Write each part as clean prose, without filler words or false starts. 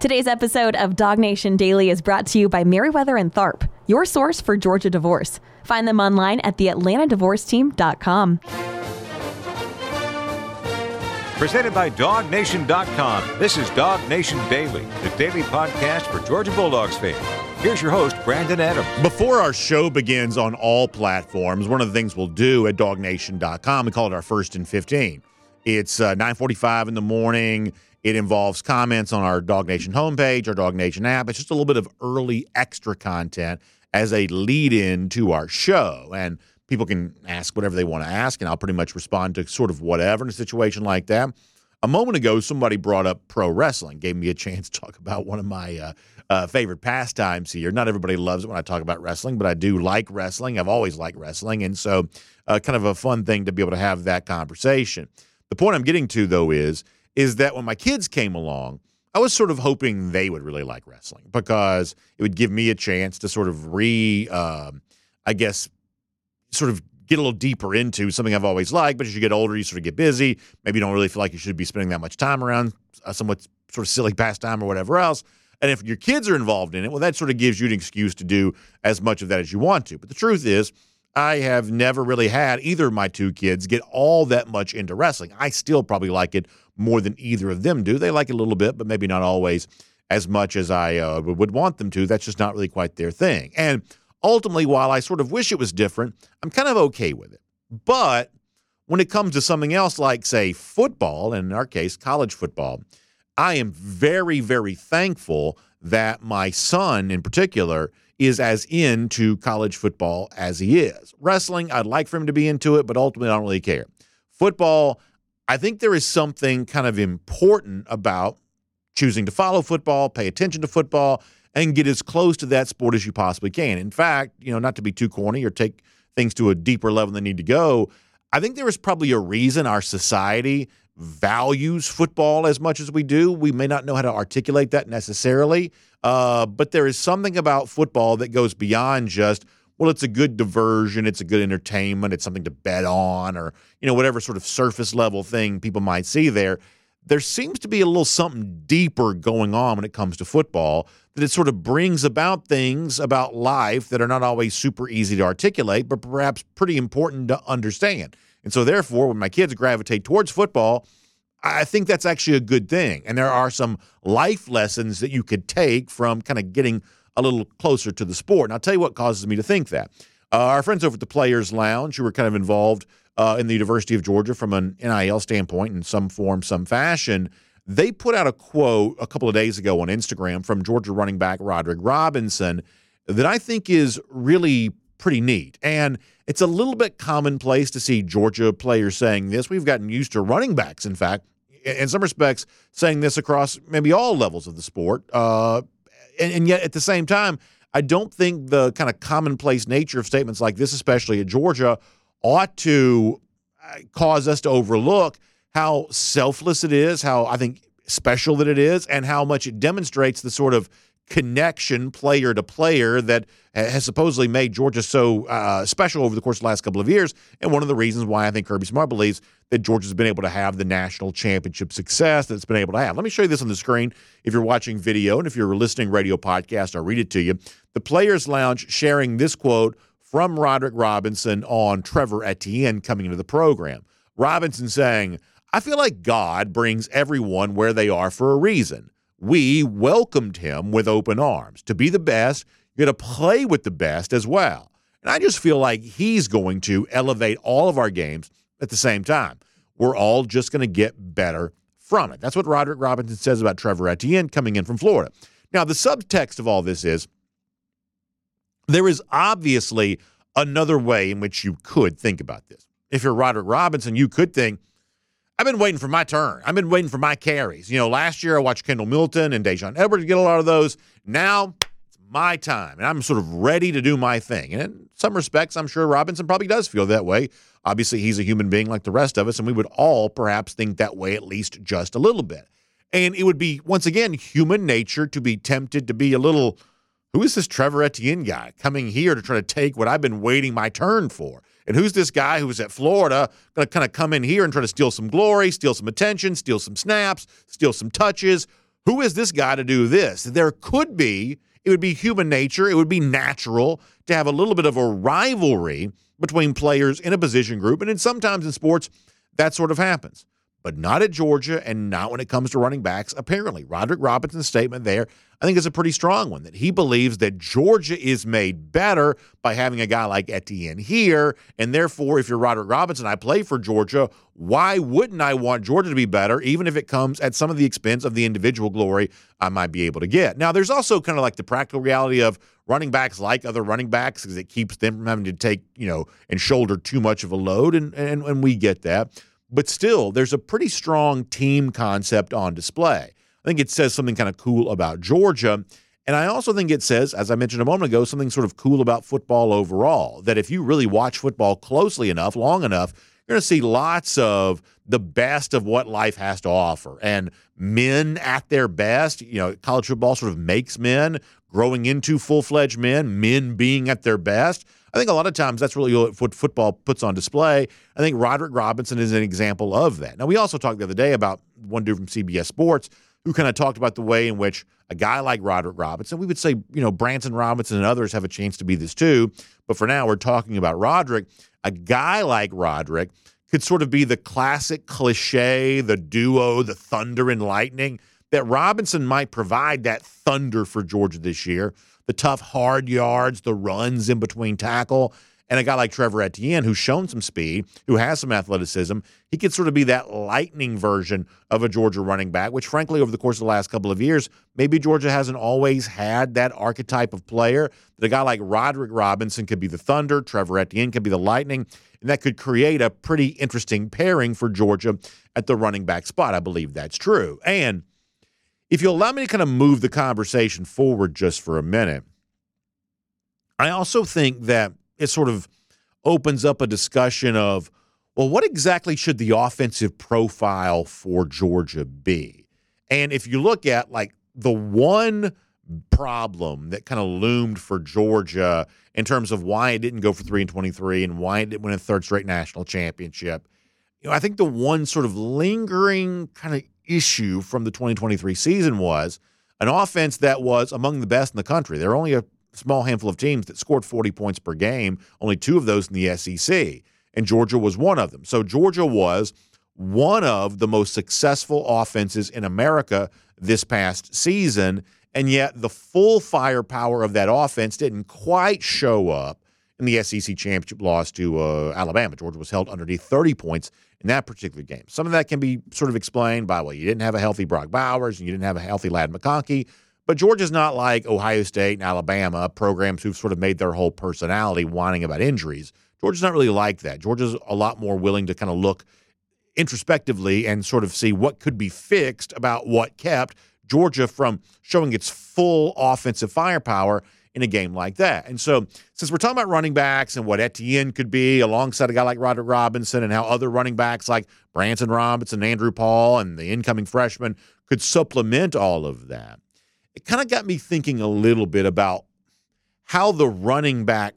Today's episode of Dog Nation Daily is brought to you by Meriwether and Tharp, your source for Georgia divorce. Find them online at theatlantadivorceteam.com. Presented by DogNation.com, this is Dog Nation Daily, the daily podcast for Georgia Bulldogs fans. Here's your host, Brandon Adams. Before our show begins on all platforms, one of the things we'll do at DogNation.com, we call it our First and 15. It's 9:45 in the morning. It involves comments on our Dog Nation homepage, our Dog Nation app. It's just a little bit of early extra content as a lead-in to our show. And people can ask whatever they want to ask, and I'll pretty much respond to sort of whatever in a situation like that. A moment ago, somebody brought up pro wrestling, gave me a chance to talk about one of my favorite pastimes here. Not everybody loves it when I talk about wrestling, but I do like wrestling. I've always liked wrestling, and so kind of a fun thing to be able to have that conversation. The point I'm getting to, though, is that when my kids came along, I was sort of hoping they would really like wrestling because it would give me a chance to sort of get a little deeper into something I've always liked. But as you get older, you sort of get busy. Maybe you don't really feel like you should be spending that much time around somewhat sort of silly pastime or whatever else. And if your kids are involved in it, well, that sort of gives you an excuse to do as much of that as you want to. But the truth is, I have never really had either of my two kids get all that much into wrestling. I still probably like it more than either of them do. They like it a little bit, but maybe not always as much as I would want them to. That's just not really quite their thing. And ultimately, while I sort of wish it was different, I'm kind of okay with it. But when it comes to something else like, say, football, and in our case, college football, I am very, very thankful that my son in particular is as into college football as he is. Wrestling, I'd like for him to be into it, but ultimately I don't really care. Football, I think there is something kind of important about choosing to follow football, pay attention to football, and get as close to that sport as you possibly can. In fact, not to be too corny or take things to a deeper level than they need to go, I think there is probably a reason our society values football as much as we do. We may not know how to articulate that necessarily, but there is something about football that goes beyond just, well, it's a good diversion, it's a good entertainment, it's something to bet on, or whatever sort of surface level thing people might see there. There seems to be a little something deeper going on when it comes to football, that it sort of brings about things about life that are not always super easy to articulate, but perhaps pretty important to understand. And so therefore, when my kids gravitate towards football, I think that's actually a good thing. And there are some life lessons that you could take from kind of getting a little closer to the sport. And I'll tell you what causes me to think that. Our friends over at the Players Lounge, who were kind of involved in the University of Georgia from an NIL standpoint in some form, some fashion, they put out a quote a couple of days ago on Instagram from Georgia running back Roderick Robinson that I think is really pretty neat. And it's a little bit commonplace to see Georgia players saying this. We've gotten used to running backs, in fact, in some respects, saying this across maybe all levels of the sport. And yet at the same time, I don't think the kind of commonplace nature of statements like this, especially at Georgia, ought to cause us to overlook how selfless it is, how I think special that it is, and how much it demonstrates the sort of connection player to player that has supposedly made Georgia so special over the course of the last couple of years. And one of the reasons why I think Kirby Smart believes that Georgia's been able to have the national championship success that it's been able to have. Let me show you this on the screen if you're watching video, and if you're listening radio podcast, I'll read it to you. The Players Lounge sharing this quote from Roderick Robinson on Trevor Etienne coming into the program. Robinson saying, "I feel like God brings everyone where they are for a reason. We welcomed him with open arms. To be the best, you got to play with the best as well. And I just feel like he's going to elevate all of our games at the same time. We're all just going to get better from it." That's what Roderick Robinson says about Trevor Etienne coming in from Florida. Now, the subtext of all this is, there is obviously another way in which you could think about this. If you're Roderick Robinson, you could think, I've been waiting for my turn. I've been waiting for my carries. Last year I watched Kendall Milton and Dejon Edwards get a lot of those. Now it's my time, and I'm sort of ready to do my thing. And in some respects, I'm sure Robinson probably does feel that way. Obviously, he's a human being like the rest of us, and we would all perhaps think that way at least just a little bit. And it would be, once again, human nature to be tempted to be a little, who is this Trevor Etienne guy coming here to try to take what I've been waiting my turn for? And who's this guy who's at Florida going to kind of come in here and try to steal some glory, steal some attention, steal some snaps, steal some touches? who is this guy to do this? There could be, it would be human nature, it would be natural to have a little bit of a rivalry between players in a position group, and then sometimes in sports, that sort of happens. But not at Georgia and not when it comes to running backs, apparently. Roderick Robinson's statement there, I think, is a pretty strong one, that he believes that Georgia is made better by having a guy like Etienne here, and therefore, if you're Roderick Robinson, I play for Georgia, why wouldn't I want Georgia to be better, even if it comes at some of the expense of the individual glory I might be able to get? Now, there's also kind of like the practical reality of running backs like other running backs because it keeps them from having to take, and shoulder too much of a load, and we get that. But still, there's a pretty strong team concept on display. I think it says something kind of cool about Georgia. And I also think it says, as I mentioned a moment ago, something sort of cool about football overall, that if you really watch football closely enough, long enough, you're going to see lots of the best of what life has to offer. And men at their best, college football sort of makes men growing into full-fledged men being at their best. I think a lot of times that's really what football puts on display. I think Roderick Robinson is an example of that. Now, we also talked the other day about one dude from CBS Sports who kind of talked about the way in which a guy like Roderick Robinson, we would say, Branson Robinson and others have a chance to be this too, but for now we're talking about Roderick. A guy like Roderick could sort of be the classic cliche, the duo, the thunder and lightning, that Robinson might provide that thunder for Georgia this year. The tough, hard yards, the runs in between tackle, and a guy like Trevor Etienne, who's shown some speed, who has some athleticism, he could sort of be that lightning version of a Georgia running back, which, frankly, over the course of the last couple of years, maybe Georgia hasn't always had that archetype of player. That a guy like Roderick Robinson could be the thunder, Trevor Etienne could be the lightning, and that could create a pretty interesting pairing for Georgia at the running back spot. I believe that's true. And if you'll allow me to kind of move the conversation forward just for a minute, I also think that it sort of opens up a discussion of, well, what exactly should the offensive profile for Georgia be? And if you look at, the one problem that kind of loomed for Georgia in terms of why it didn't go for 3-23 and why it didn't win a third straight national championship, I think the one sort of lingering kind of issue from the 2023 season was an offense that was among the best in the country. There are only a small handful of teams that scored 40 points per game, only two of those in the SEC, and Georgia was one of them. So Georgia was one of the most successful offenses in America this past season, and yet the full firepower of that offense didn't quite show up in the SEC championship loss to Alabama. Georgia was held underneath 30 points in that particular game. Some of that can be sort of explained by, well, you didn't have a healthy Brock Bowers and you didn't have a healthy Ladd McConkey, but Georgia's not like Ohio State and Alabama, programs who've sort of made their whole personality whining about injuries. Georgia's not really like that. Georgia's a lot more willing to kind of look introspectively and sort of see what could be fixed about what kept Georgia from showing its full offensive firepower in a game like that. And so since we're talking about running backs and what Etienne could be alongside a guy like Roderick Robinson and how other running backs like Branson Robinson, Andrew Paul, and the incoming freshman could supplement all of that, it kind of got me thinking a little bit about how the running back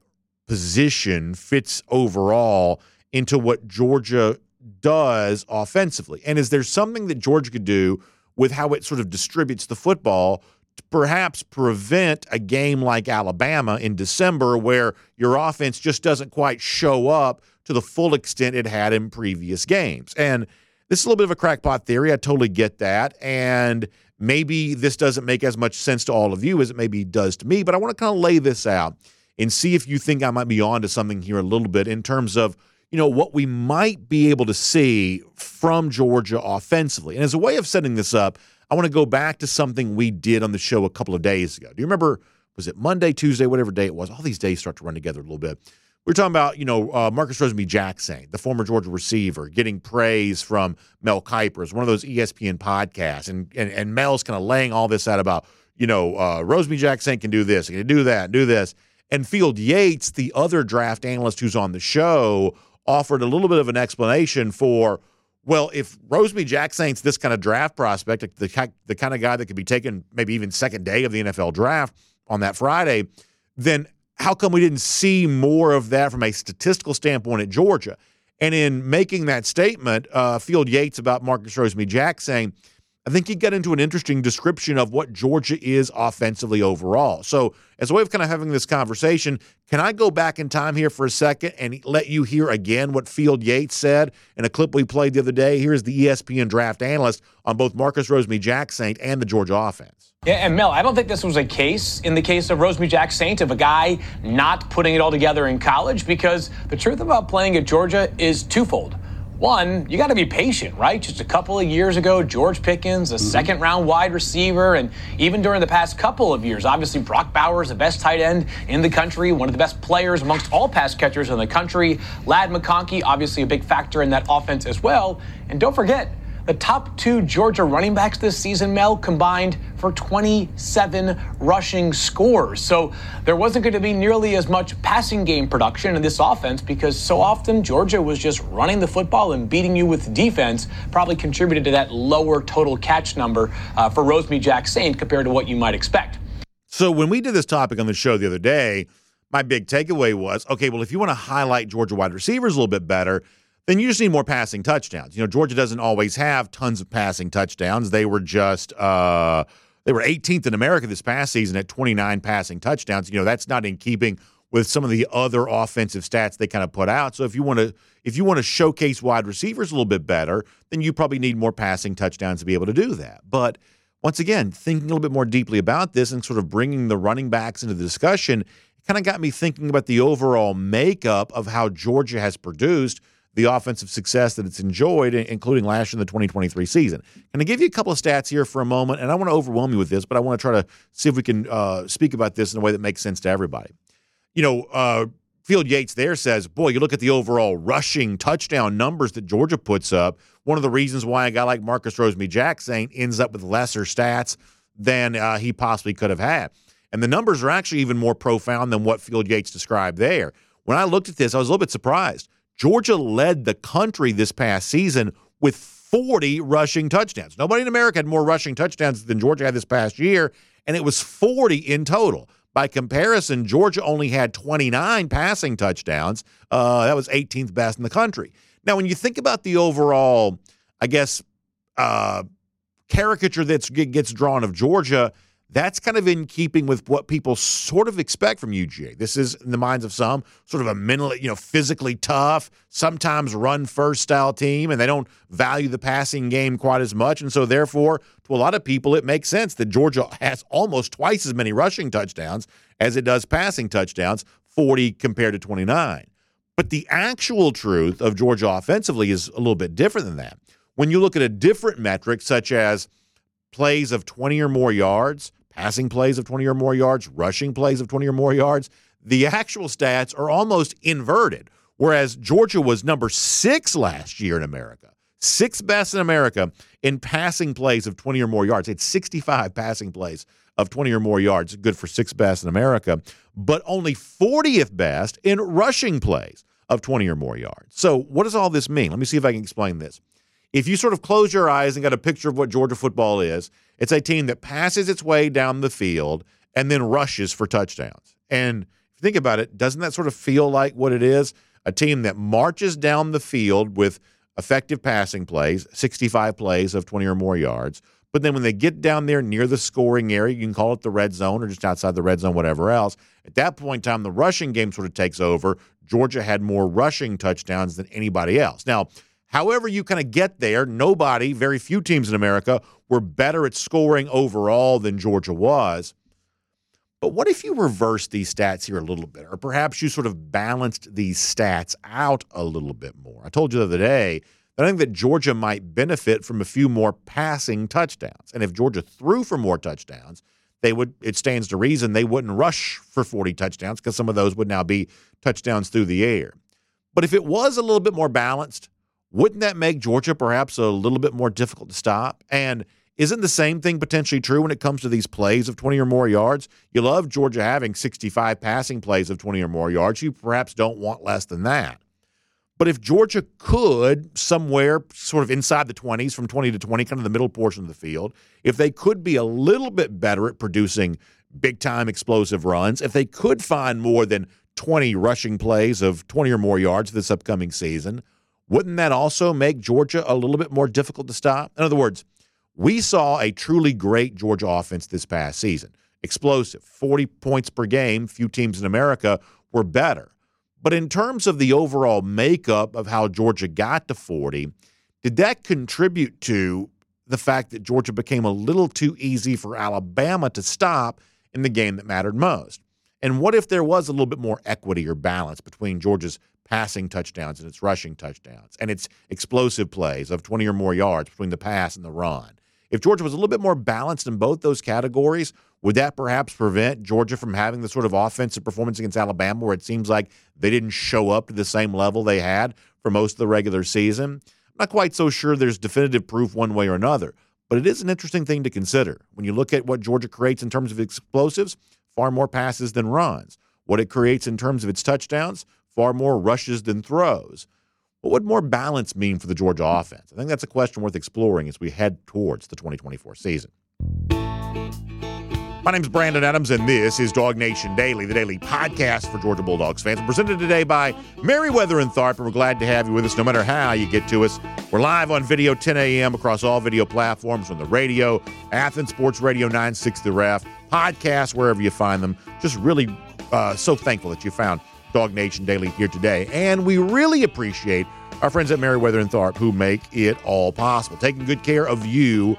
position fits overall into what Georgia does offensively. And is there something that Georgia could do with how it sort of distributes the football to perhaps prevent a game like Alabama in December where your offense just doesn't quite show up to the full extent it had in previous games? And this is a little bit of a crackpot theory. I totally get that. And maybe this doesn't make as much sense to all of you as it maybe does to me, but I want to kind of lay this out and see if you think I might be onto something here a little bit in terms of, what we might be able to see from Georgia offensively. And as a way of setting this up, I want to go back to something we did on the show a couple of days ago. Do you remember, was it Monday, Tuesday, whatever day it was? All these days start to run together a little bit. We were talking about, Marcus Rosemy-Jackson, the former Georgia receiver, getting praise from Mel Kiper's, one of those ESPN podcasts. And Mel's kind of laying all this out about, Rosemy-Jackson can do this, can do that, do this. And Field Yates, the other draft analyst who's on the show, offered a little bit of an explanation for, well, if Rosemy-Jackson's this kind of draft prospect, the kind of guy that could be taken maybe even second day of the NFL draft on that Friday, then how come we didn't see more of that from a statistical standpoint at Georgia? And in making that statement, Field Yates about Marcus Rosemy-Jackson, I think you get into an interesting description of what Georgia is offensively overall. So as a way of kind of having this conversation, can I go back in time here for a second and let you hear again what Field Yates said in a clip we played the other day? Here's the ESPN draft analyst on both Marcus Rosemy-Jackson and the Georgia offense. Yeah, and Mel, I don't think this was a case, in the case of Rosemy-Jackson, of a guy not putting it all together in college, because the truth about playing at Georgia is twofold. One, you got to be patient, right? Just a couple of years ago, George Pickens, a second-round wide receiver, and even during the past couple of years, obviously Brock Bowers, the best tight end in the country, one of the best players amongst all pass catchers in the country. Ladd McConkey, obviously a big factor in that offense as well. And don't forget, the top two Georgia running backs this season, Mel, combined for 27 rushing scores. So there wasn't going to be nearly as much passing game production in this offense, because so often Georgia was just running the football and beating you with defense, probably contributed to that lower total catch number for Rosemy-Jackson compared to what you might expect. So when we did this topic on the show the other day, my big takeaway was, okay, well, if you want to highlight Georgia wide receivers a little bit better, then you just need more passing touchdowns. You know, Georgia doesn't always have tons of passing touchdowns. They were just... They were 18th in America this past season at 29 passing touchdowns. You know, that's not in keeping with some of the other offensive stats they kind of put out. So if you want to showcase wide receivers a little bit better, then you probably need more passing touchdowns to be able to do that. But once again, thinking a little bit more deeply about this and sort of bringing the running backs into the discussion, it kind of got me thinking about the overall makeup of how Georgia has produced the offensive success that it's enjoyed, including last year in the 2023 season. Can I give you a couple of stats here for a moment? And I want to overwhelm you with this, but I want to try to see if we can speak about this in a way that makes sense to everybody. You know, Field Yates there says, boy, you look at the overall rushing touchdown numbers that Georgia puts up. One of the reasons why a guy like Marcus Rosemy-Jackson ends up with lesser stats than he possibly could have had. And the numbers are actually even more profound than what Field Yates described there. When I looked at this, I was a little bit surprised. Georgia led the country this past season with 40 rushing touchdowns. Nobody in America had more rushing touchdowns than Georgia had this past year, and it was 40 in total. By comparison, Georgia only had 29 passing touchdowns. That was 18th best in the country. Now, when you think about the overall, I guess, caricature that gets drawn of Georgia, that's kind of in keeping with what people sort of expect from UGA. This is, in the minds of some, sort of a mentally, you know, physically tough, sometimes run-first style team, and they don't value the passing game quite as much. And so, therefore, to a lot of people, it makes sense that Georgia has almost twice as many rushing touchdowns as it does passing touchdowns, 40 compared to 29. But the actual truth of Georgia offensively is a little bit different than that. When you look at a different metric, such as plays of 20 or more yards, passing plays of 20 or more yards, rushing plays of 20 or more yards, the actual stats are almost inverted, whereas Georgia was number 6 last year in America, 6th best in America in passing plays of 20 or more yards. It had 65 passing plays of 20 or more yards, good for 6th best in America, but only 40th best in rushing plays of 20 or more yards. So what does all this mean? Let me see if I can explain this. If you sort of close your eyes and got a picture of what Georgia football is, it's a team that passes its way down the field and then rushes for touchdowns. And if you think about it, doesn't that sort of feel like what it is? A team that marches down the field with effective passing plays, 65 plays of 20 or more yards. But then when they get down there near the scoring area, you can call it the red zone or just outside the red zone, whatever else. At that point in time, the rushing game sort of takes over. Georgia had more rushing touchdowns than anybody else. Now, however you kind of get there, nobody, very few teams in America, were better at scoring overall than Georgia was. But what if you reverse these stats here a little bit, or perhaps you sort of balanced these stats out a little bit more? I told you the other day that I think that Georgia might benefit from a few more passing touchdowns. And if Georgia threw for more touchdowns, they would. It stands to reason they wouldn't rush for 40 touchdowns, because some of those would now be touchdowns through the air. But if it was a little bit more balanced, wouldn't that make Georgia perhaps a little bit more difficult to stop? And isn't the same thing potentially true when it comes to these plays of 20 or more yards? You love Georgia having 65 passing plays of 20 or more yards. You perhaps don't want less than that. But if Georgia could, somewhere sort of inside the 20s, from 20 to 20, kind of the middle portion of the field, if they could be a little bit better at producing big-time explosive runs, if they could find more than 20 rushing plays of 20 or more yards this upcoming season, wouldn't that also make Georgia a little bit more difficult to stop? In other words, We saw a truly great Georgia offense this past season. Explosive, 40 points per game. Few teams in America were better. But in terms of the overall makeup of how Georgia got to 40, did that contribute to the fact that Georgia became a little too easy for Alabama to stop in the game that mattered most? And what if there was a little bit more equity or balance between Georgia's passing touchdowns and its rushing touchdowns and its explosive plays of 20 or more yards between the pass and the run? If Georgia was a little bit more balanced in both those categories, would that perhaps prevent Georgia from having the sort of offensive performance against Alabama where it seems like they didn't show up to the same level they had for most of the regular season? I'm not quite so sure there's definitive proof one way or another, but it is an interesting thing to consider. When you look at what Georgia creates in terms of explosives, far more passes than runs. What it creates in terms of its touchdowns, far more rushes than throws. What would more balance mean for the Georgia offense? I think that's a question worth exploring as we head towards the 2024 season. My name is Brandon Adams, and this is Dog Nation Daily, the daily podcast for Georgia Bulldogs fans. We're presented today by Meriwether and Tharp, and we're glad to have you with us no matter how you get to us. We're live on video 10 a.m. across all video platforms on the radio, Athens Sports Radio 960 The Ref, podcasts, wherever you find them. Just really so thankful that you found Dog Nation Daily here today. And we really appreciate our friends at Meriwether and Tharp who make it all possible. Taking good care of you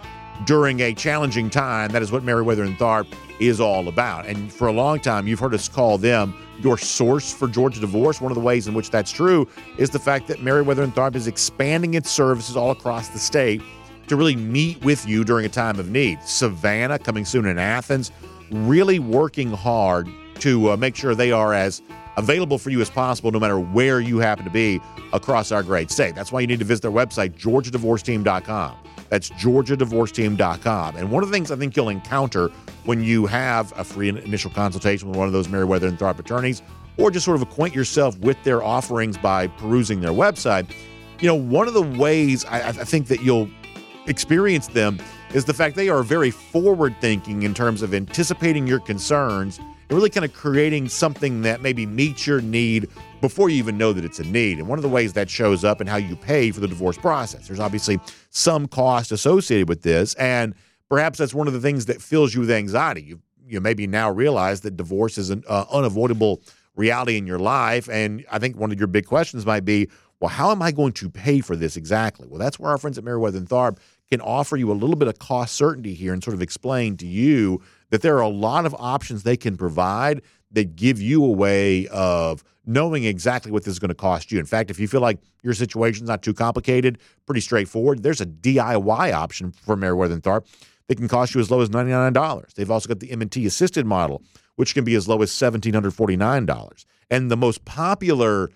during a challenging time, that is what Meriwether and Tharp is all about. And for a long time, you've heard us call them your source for Georgia divorce. One of the ways in which that's true is the fact that Meriwether and Tharp is expanding its services all across the state to really meet with you during a time of need. Savannah, coming soon in Athens, really working hard to make sure they are as available for you as possible no matter where you happen to be across our great state. That's why you need to visit their website, GeorgiaDivorceTeam.com. That's GeorgiaDivorceTeam.com. And one of the things I think you'll encounter when you have a free initial consultation with one of those Meriwether and Tharp attorneys, or just sort of acquaint yourself with their offerings by perusing their website, you know, one of the ways I think that you'll experience them is the fact they are very forward-thinking in terms of anticipating your concerns and really kind of creating something that maybe meets your need before you even know that it's a need. And one of the ways that shows up in how you pay for the divorce process. There's obviously some cost associated with this, and perhaps that's one of the things that fills you with anxiety. You maybe now realize that divorce is an unavoidable reality in your life, and I think one of your big questions might be, well, how am I going to pay for this exactly? Well, that's where our friends at Meriwether and Tharp can offer you a little bit of cost certainty here and sort of explain to you that there are a lot of options they can provide that give you a way of knowing exactly what this is going to cost you. In fact, if you feel like your situation's not too complicated, pretty straightforward, there's a DIY option for Meriwether and Tharp that can cost you as low as $99. They've also got the M&T assisted model, which can be as low as $1,749. And the most popular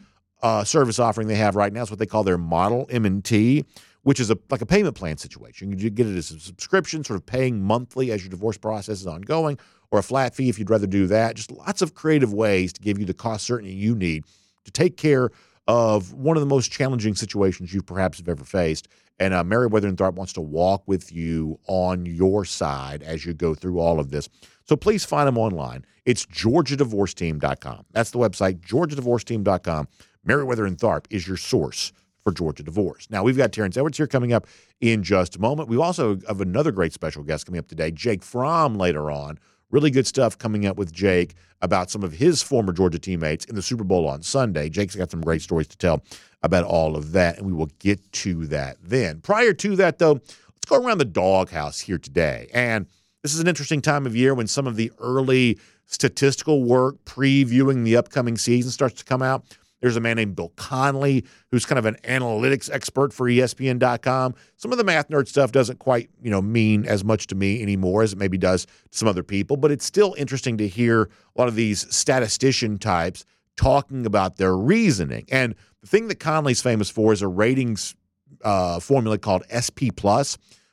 service offering they have right now is what they call their Model M&T, which is like a payment plan situation. You get it as a subscription, sort of paying monthly as your divorce process is ongoing, or a flat fee if you'd rather do that. Just lots of creative ways to give you the cost certainty you need to take care of one of the most challenging situations you perhaps have ever faced. And Meriwether and Tharp wants to walk with you on your side as you go through all of this. So please find them online. It's GeorgiaDivorceTeam.com. That's the website, GeorgiaDivorceTeam.com. Meriwether and Tharp is your source for Georgia divorce. Now, we've got Terrence Edwards here coming up in just a moment. We also have another great special guest coming up today, Jake Fromm, later on. Really good stuff coming up with Jake about some of his former Georgia teammates in the Super Bowl on Sunday. Jake's got some great stories to tell about all of that, and we will get to that then. Prior to that, though, let's go around the doghouse here today. And this is an interesting time of year when some of the early statistical work previewing the upcoming season starts to come out. There's a man named Bill Connelly, who's kind of an analytics expert for ESPN.com. Some of the math nerd stuff doesn't quite, mean as much to me anymore as it maybe does to some other people, but it's still interesting to hear a lot of these statistician types talking about their reasoning. And the thing that Connelly's famous for is a ratings formula called SP+,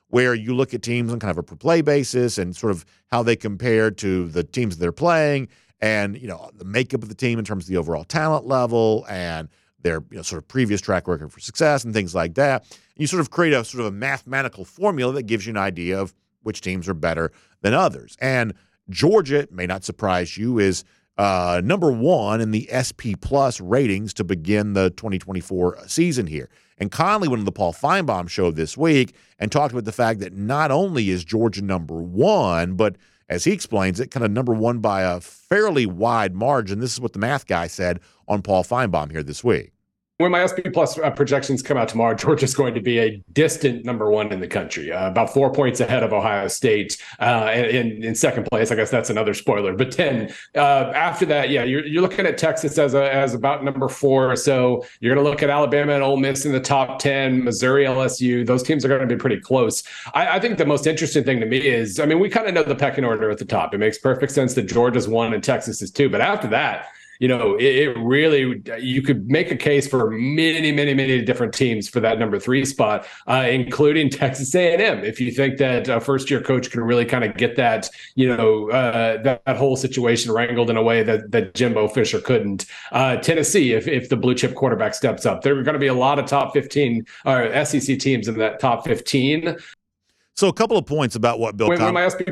where you look at teams on kind of a per play basis and sort of how they compare to the teams they're playing, and, the makeup of the team in terms of the overall talent level and their, sort of previous track record for success and things like that. And you sort of create a sort of a mathematical formula that gives you an idea of which teams are better than others. And Georgia, it may not surprise you, is number one in the SP+ ratings to begin the 2024 season here. And Conley went on the Paul Feinbaum show this week and talked about the fact that not only is Georgia number one, but as he explains it, kind of number one by a fairly wide margin. This is what the math guy said on Paul Feinbaum here this week. When my SP+ projections come out tomorrow, Georgia's going to be a distant number one in the country, about 4 points ahead of Ohio State in second place. I guess that's another spoiler. But 10 after that, yeah, you're looking at Texas as about number four or so. You're going to look at Alabama and Ole Miss in the top 10, Missouri, LSU. Those teams are going to be pretty close. I think the most interesting thing to me is, I mean, we kind of know the pecking order at the top. It makes perfect sense that Georgia's one and Texas is two. But after that, you know, it really, you could make a case for many, many, many different teams for that number three spot, including Texas A&M. If you think that a first-year coach can really kind of get that, you know, that whole situation wrangled in a way that Jimbo Fisher couldn't. Tennessee, if the blue-chip quarterback steps up, there are going to be a lot of top 15 or SEC teams in that top 15. So a couple of points about what Bill Connelly... When my SP+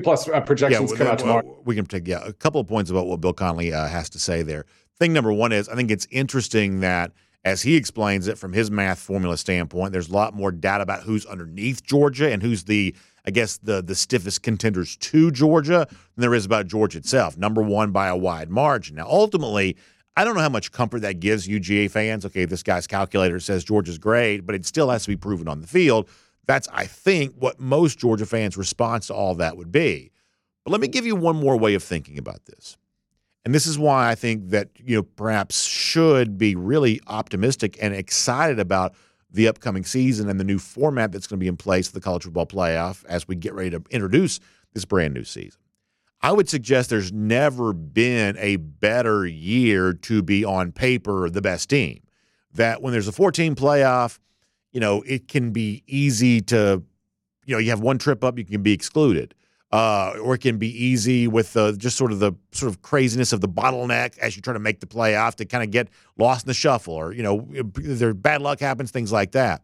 projections come out tomorrow. We can take, a couple of points about what Bill Connelly has to say there. Thing number one is, I think it's interesting that, as he explains it from his math formula standpoint, there's a lot more data about who's underneath Georgia and who's the, I guess, the stiffest contenders to Georgia than there is about Georgia itself. Number one by a wide margin. Now, ultimately, I don't know how much comfort that gives UGA fans. Okay, this guy's calculator says Georgia's great, but it still has to be proven on the field. That's, I think, what most Georgia fans' response to all that would be. But let me give you one more way of thinking about this. And this is why I think that you perhaps should be really optimistic and excited about the upcoming season and the new format that's going to be in place for the college football playoff as we get ready to introduce this brand new season. I would suggest there's never been a better year to be on paper the best team. That when there's a 4-team playoff, you know, it can be easy to, you know, you have one trip up, you can be excluded. Or it can be easy with just sort of the craziness of the bottleneck as you try to make the playoff to kind of get lost in the shuffle or, you know, their bad luck happens, things like that.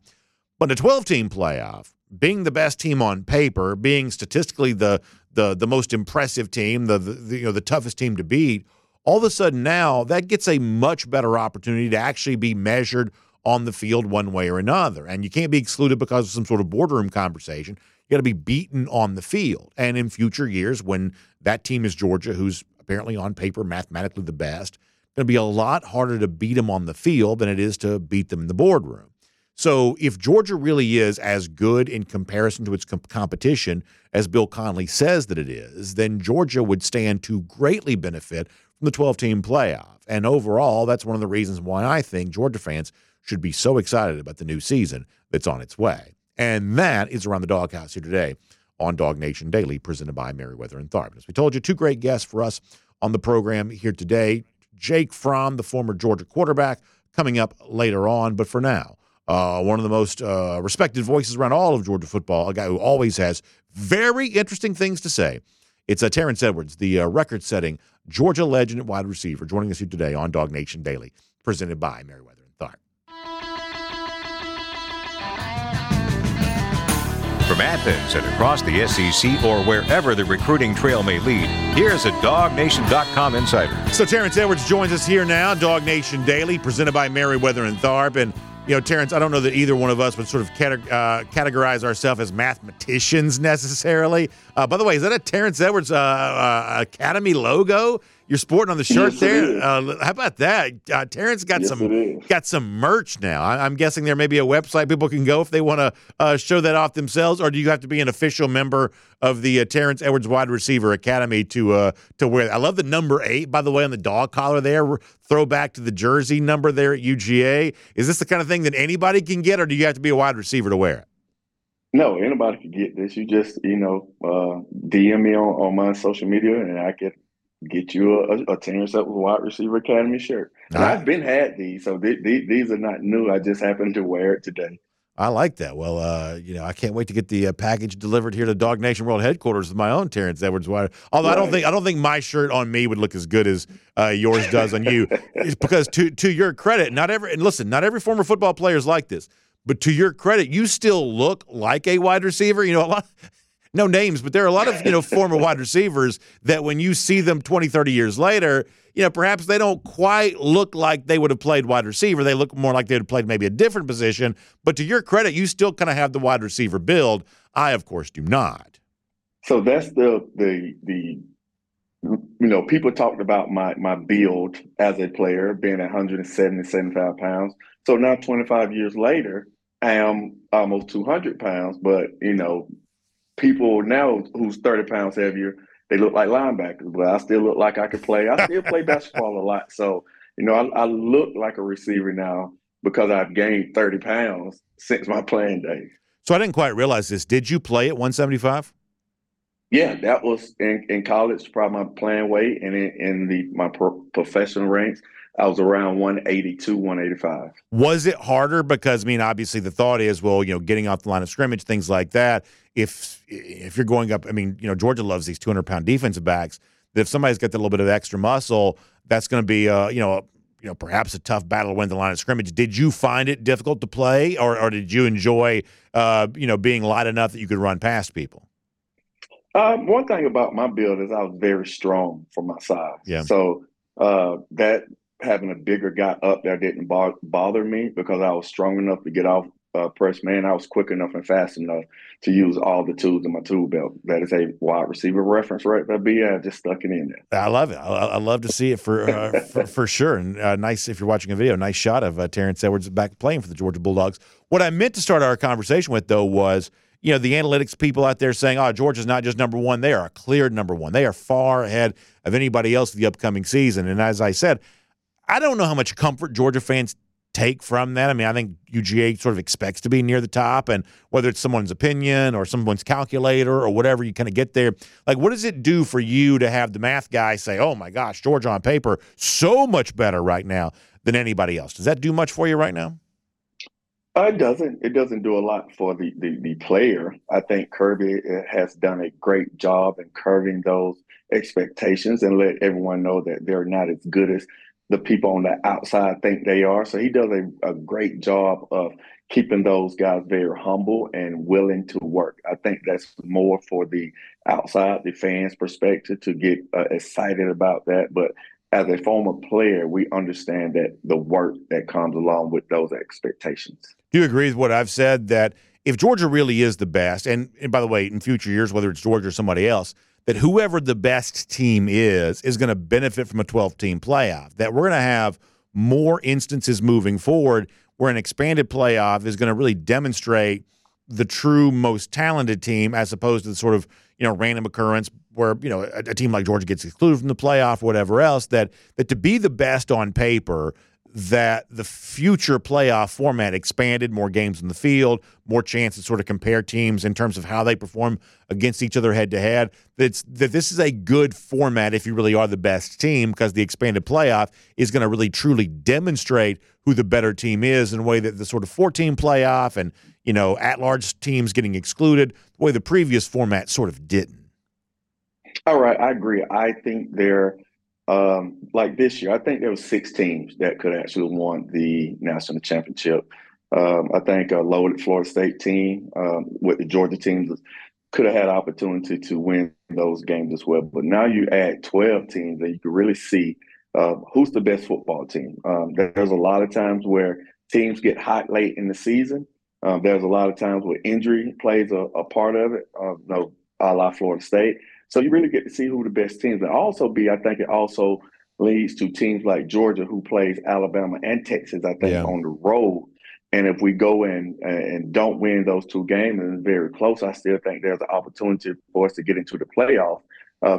But a 12-team playoff, being the best team on paper, being statistically the most impressive team, the you know, the toughest team to beat, all of a sudden now that gets a much better opportunity to actually be measured on the field one way or another. And you can't be excluded because of some sort of boardroom conversation. You got to be beaten on the field. And in future years, when that team is Georgia, who's apparently on paper mathematically the best, going to be a lot harder to beat them on the field than it is to beat them in the boardroom. So if Georgia really is as good in comparison to its competition as Bill Connelly says that it is, then Georgia would stand to greatly benefit from the 12-team playoff. And overall, that's one of the reasons why I think Georgia fans should be so excited about the new season that's on its way. And that is Around the Doghouse here today on Dog Nation Daily, presented by Meriwether and Tharp. As we told you, two great guests for us on the program here today. Jake Fromm, the former Georgia quarterback, coming up later on. But for now, one of the most respected voices around all of Georgia football, a guy who always has very interesting things to say. It's Terrence Edwards, the record-setting Georgia legend and wide receiver, joining us here today on Dog Nation Daily, presented by Meriwether and Tharp. From Athens and across the SEC or wherever the recruiting trail may lead, here's a DogNation.com insider. So Terrence Edwards joins us here now, Dog Nation Daily, presented by Meriwether and Tharp. And, you know, Terrence, I don't know that either one of us would sort of categorize ourselves as mathematicians necessarily. By the way, is that a Terrence Edwards Academy logo you're sporting on the shirt there? How about that? Terrence got some merch now. I'm guessing there may be a website people can go if they want to show that off themselves, or do you have to be an official member of the Terrence Edwards Wide Receiver Academy to wear that? I love the number 8, by the way, on the dog collar there. Throwback to the jersey number there at UGA. Is this the kind of thing that anybody can get, or do you have to be a wide receiver to wear it? No, anybody can get this. You just, you know, DM me on my social media, and I can get you a Terrence Edwards Wide Receiver Academy shirt. And I've been had these, so these are not new. I just happened to wear it today. I like that. Well, you know, I can't wait to get the package delivered here to Dog Nation World Headquarters with my own Terrence Edwards Wide. Although I don't think my shirt on me would look as good as yours does on you. It's because to your credit, not every former football player is like this. But to your credit, you still look like a wide receiver. You know, a lot. no names, but there are a lot of, former wide receivers that when you see them 20, 30 years later, perhaps they don't quite look like they would have played wide receiver. They look more like they would have played maybe a different position. But to your credit, you still kind of have the wide receiver build. I, of course, do not. So that's the people talked about my build as a player being 170, 75 pounds. So now 25 years later, I am almost 200 pounds. But, people now who's 30 pounds heavier, they look like linebackers, but I still look like I could play. I still play basketball a lot. So, I look like a receiver now because I've gained 30 pounds since my playing days. So I didn't quite realize this. Did you play at 175? Yeah, that was in college, probably my playing weight. And in my professional ranks, I was around 182, 185. Was it harder? Because, obviously the thought is, getting off the line of scrimmage, things like that. If you're going up, Georgia loves these 200-pound defensive backs. That if somebody's got that little bit of extra muscle, that's going to be, perhaps a tough battle to win the line of scrimmage. Did you find it difficult to play, or did you enjoy, being light enough that you could run past people? One thing about my build is I was very strong for my size. Yeah. So that having a bigger guy up there didn't bother me because I was strong enough to get off press man. I was quick enough and fast enough to use all the tools in my tool belt. That is a wide receiver reference, right? That'd be I just stuck it in there. I love it. I love to see it for sure. And nice, if you're watching a video, nice shot of Terrence Edwards back playing for the Georgia Bulldogs. What I meant to start our conversation with, though, was the analytics people out there saying, Georgia's not just number one. They are a cleared number one. They are far ahead of anybody else in the upcoming season. And as I said, I don't know how much comfort Georgia fans take from that. I think UGA sort of expects to be near the top, and whether it's someone's opinion or someone's calculator or whatever, you kind of get there. Like, what does it do for you to have the math guy say, oh my gosh, Georgia on paper, so much better right now than anybody else? Does that do much for you right now? It doesn't. It doesn't do a lot for the player. I think Kirby has done a great job in curving those expectations and let everyone know that they're not as good as the people on the outside think they are. So he does a great job of keeping those guys very humble and willing to work. I think that's more for the outside, the fans' perspective, to get excited about that. But as a former player, we understand that the work that comes along with those expectations. Do you agree with what I've said, that if Georgia really is the best, and by the way, in future years, whether it's Georgia or somebody else, that whoever the best team is going to benefit from a 12-team playoff, that we're going to have more instances moving forward where an expanded playoff is going to really demonstrate the true most talented team, as opposed to the sort of, random occurrence where, a team like Georgia gets excluded from the playoff, whatever else, that to be the best on paper, that the future playoff format expanded, more games in the field, more chance to sort of compare teams in terms of how they perform against each other head-to-head, that this is a good format if you really are the best team, because the expanded playoff is going to really truly demonstrate who the better team is in a way that the sort of 4-team playoff and, at-large teams getting excluded, the way the previous format sort of didn't. All right, I agree. I think they're like this year, I think there were 6 teams that could actually won the national championship. I think a loaded Florida State team with the Georgia teams could have had opportunity to win those games as well. But now you add 12 teams and you can really see who's the best football team. There's a lot of times where teams get hot late in the season. There's a lot of times where injury plays a part of it, a la Florida State. So you really get to see who the best teams are. I think it also leads to teams like Georgia, who plays Alabama and Texas, on the road. And if we go in and don't win those 2 games, and it's very close, I still think there's an opportunity for us to get into the playoff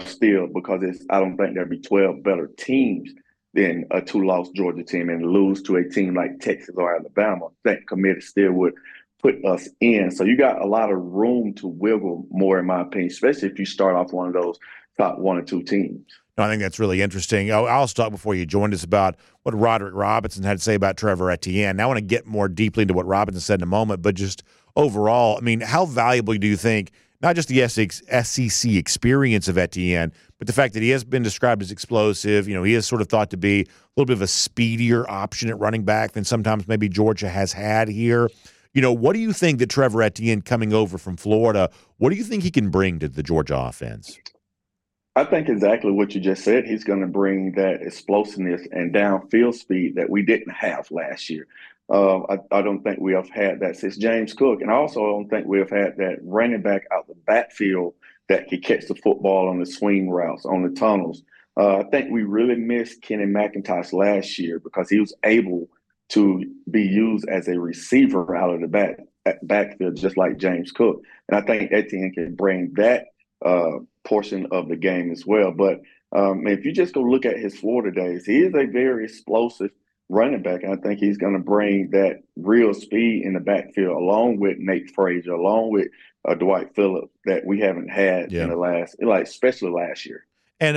still, because I don't think there'll be 12 better teams than a 2-loss Georgia team, and lose to a team like Texas or Alabama. I think committed still would put us in. So you got a lot of room to wiggle more, in my opinion, especially if you start off one of those top 1 or 2 teams. No, I think that's really interesting. I'll talk before you joined us about what Roderick Robinson had to say about Trevor Etienne. Now I want to get more deeply into what Robinson said in a moment, but just overall, how valuable do you think, not just the SEC experience of Etienne, but the fact that he has been described as explosive, he is sort of thought to be a little bit of a speedier option at running back than sometimes maybe Georgia has had here. You know, what do you think that Trevor Etienne coming over from Florida, what do you think he can bring to the Georgia offense? I think exactly what you just said. He's going to bring that explosiveness and downfield speed that we didn't have last year. I don't think we have had that since James Cook. And also I don't think we have had that running back out the backfield that could catch the football on the swing routes, on the tunnels. I think we really missed Kenny McIntosh last year because he was able to be used as a receiver out of the backfield, just like James Cook. And I think Etienne can bring that portion of the game as well. But if you just go look at his Florida days, he is a very explosive running back. And I think he's going to bring that real speed in the backfield along with Nate Frazier, along with Dwight Phillips that we haven't had in the last, especially last year. And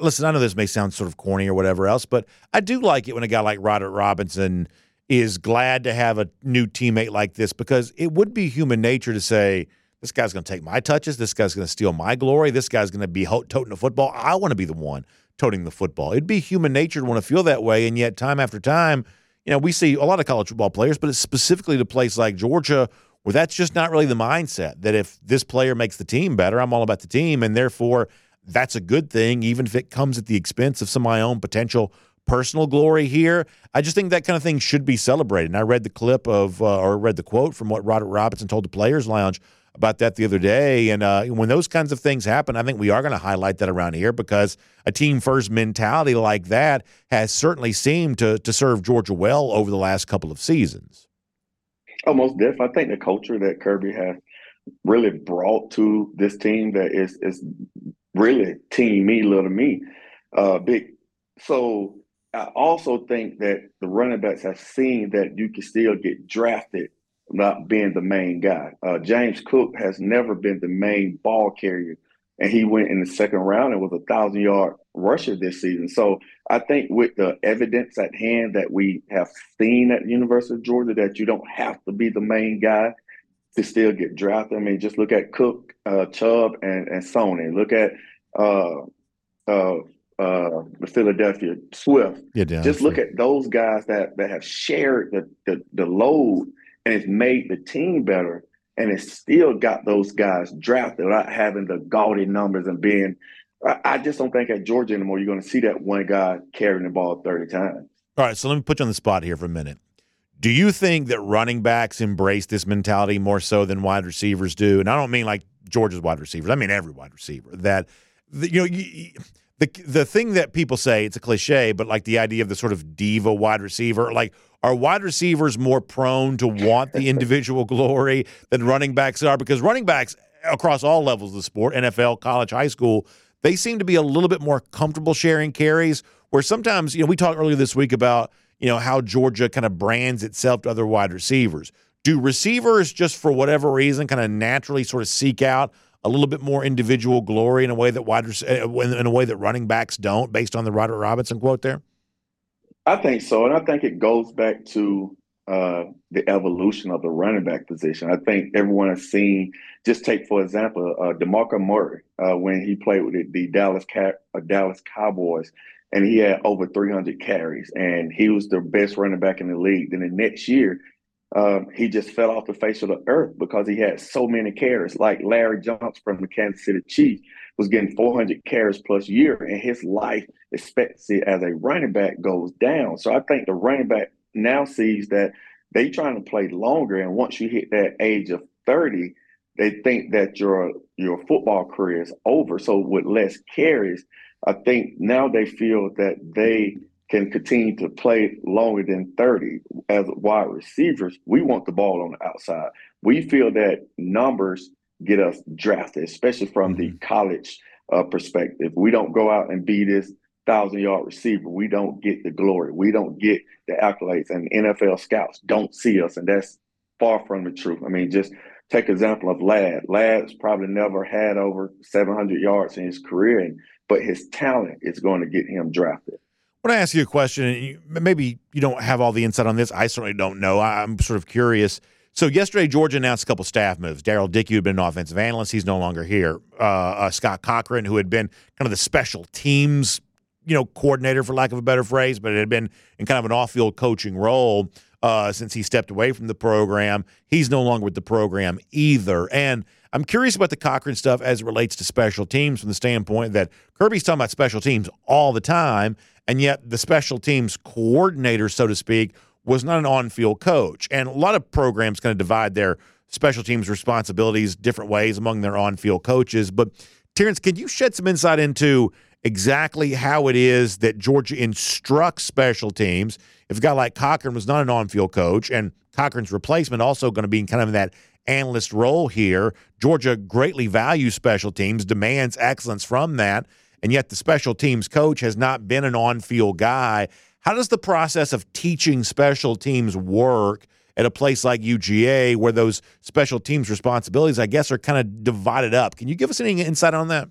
listen, I know this may sound sort of corny or whatever else, but I do like it when a guy like Roderick Robinson is glad to have a new teammate like this, because it would be human nature to say, this guy's going to take my touches, this guy's going to steal my glory, this guy's going to be toting the football. I want to be the one toting the football. It'd be human nature to want to feel that way, and yet time after time, you know, we see a lot of college football players, but it's specifically to place like Georgia where that's just not really the mindset, that if this player makes the team better, I'm all about the team, and therefore – that's a good thing, even if it comes at the expense of some of my own potential personal glory here. I just think that kind of thing should be celebrated. And I read the clip of, or read the quote from what Roderick Robinson told the Players Lounge about that the other day. And when those kinds of things happen, I think we are going to highlight that around here, because a team-first mentality like that has certainly seemed to serve Georgia well over the last couple of seasons. Oh, most definitely. I think the culture that Kirby has really brought to this team that is really team me, little me, big. So I also think that the running backs have seen that you can still get drafted not being the main guy. James Cook has never been the main ball carrier, and he went in the second round and was a 1,000-yard rusher this season. So I think with the evidence at hand that we have seen at the University of Georgia, that you don't have to be the main guy to still get drafted. I mean, just look at Cook, Chubb, and Sony. Look at Philadelphia, Swift. Yeah, just look at those guys that have shared the load and it's made the team better, and it's still got those guys drafted without having the gaudy numbers and being – I just don't think at Georgia anymore you're going to see that one guy carrying the ball 30 times. All right, so let me put you on the spot here for a minute. Do you think that running backs embrace this mentality more so than wide receivers do? And I don't mean like Georgia's wide receivers. I mean every wide receiver. That, you know, the thing that people say, it's a cliche, but like the idea of the sort of diva wide receiver, like are wide receivers more prone to want the individual glory than running backs are? Because running backs across all levels of the sport, NFL, college, high school, they seem to be a little bit more comfortable sharing carries, where sometimes, you know, we talked earlier this week about, you know, how Georgia kind of brands itself to other wide receivers. Do receivers just for whatever reason kind of naturally sort of seek out a little bit more individual glory in a way that running backs don't, based on the Roderick Robinson quote there? I think so, and I think it goes back to the evolution of the running back position. I think everyone has seen, just take for example, DeMarco Murray when he played with the Dallas Cowboys. And he had over 300 carries, and he was the best running back in the league. Then the next year, he just fell off the face of the earth because he had so many carries. Like Larry Johnson from the Kansas City Chiefs was getting 400 carries plus year, and his life expectancy as a running back goes down. So I think the running back now sees that they're trying to play longer, and once you hit that age of 30, they think that your football career is over. So with less carries, I think now they feel that they can continue to play longer than 30. As wide receivers, we want the ball on the outside. We feel that numbers get us drafted, especially from the college perspective. We don't go out and be this 1,000-yard receiver. We don't get the glory. We don't get the accolades, and NFL scouts don't see us, and that's far from the truth. I mean, just take example of Ladd. Ladd's probably never had over 700 yards in his career, but his talent is going to get him drafted. When I ask you a question, and maybe you don't have all the insight on this. I certainly don't know. I'm sort of curious. So yesterday, Georgia announced a couple staff moves. Daryl Dickey, who had been an offensive analyst, he's no longer here. Scott Cochran, who had been kind of the special teams, coordinator, for lack of a better phrase, but it had been in kind of an off-field coaching role. since he stepped away from the program. He's no longer with the program either. And I'm curious about the Cochran stuff as it relates to special teams from the standpoint that Kirby's talking about special teams all the time, and yet the special teams coordinator, so to speak, was not an on-field coach. And a lot of programs kind of divide their special teams responsibilities different ways among their on-field coaches. But, Terrence, can you shed some insight into exactly how it is that Georgia instructs special teams? If a guy like Cochran was not an on-field coach, and Cochran's replacement also going to be kind of in that analyst role here, Georgia greatly values special teams, demands excellence from that, and yet the special teams coach has not been an on-field guy. How does the process of teaching special teams work at a place like UGA where those special teams responsibilities, I guess, are kind of divided up? Can you give us any insight on that?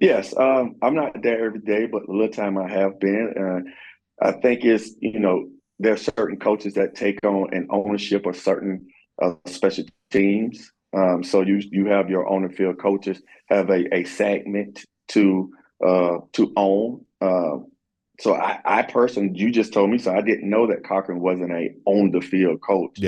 Yes. I'm not there every day, but the little time I have been, I think it's, there are certain coaches that take on an ownership of certain special teams. So you have your on-the-field coaches have a segment to own. So I personally, you just told me, so I didn't know that Cochran wasn't a on-the-field coach,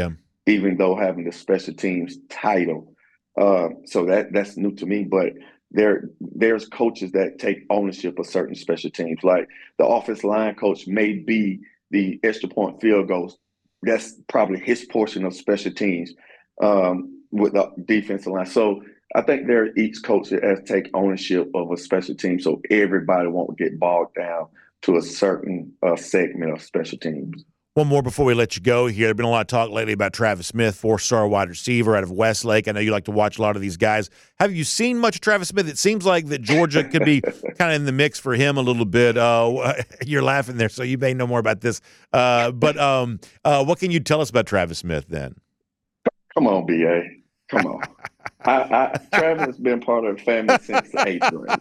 even though having the special teams title. So that's new to me, but there's coaches that take ownership of certain special teams. Like the offensive line coach may be the extra point field goals. That's probably his portion of special teams with the defensive line. So I think there are each coach that has to take ownership of a special team, so everybody won't get bogged down to a certain segment of special teams. One more before we let you go here. There's been a lot of talk lately about Travis Smith, 4-star wide receiver out of Westlake. I know you like to watch a lot of these guys. Have you seen much of Travis Smith? It seems like that Georgia could be kind of in the mix for him a little bit. You're laughing there, so you may know more about this. But what can you tell us about Travis Smith then? Come on, BA. Come on. Travis has been part of the family since the 8th grade.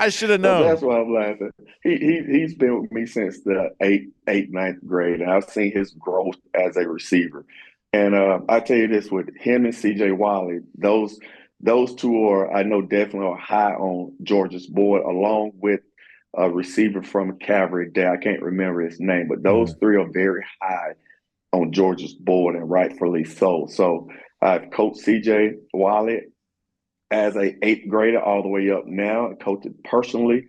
I should have known. So that's why I'm laughing. He's been with me since the 8th, 9th grade, and I've seen his growth as a receiver. And I tell you this, with him and C.J. Wiley, those two are, I know, definitely are high on Georgia's board, along with a receiver from Calvary Day. I can't remember his name, but those three are very high on Georgia's board, and rightfully so. So I've coached C.J. Wiley as a 8th grader all the way up now. I coached him personally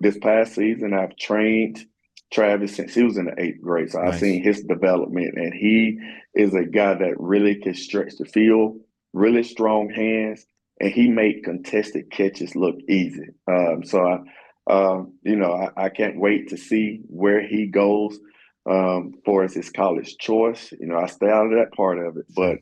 this past season. I've trained Travis since he was in the 8th grade. So nice. I've seen his development, and he is a guy that really can stretch the field, really strong hands, and he made contested catches look easy. I can't wait to see where he goes for his college choice. I stay out of that part of it, but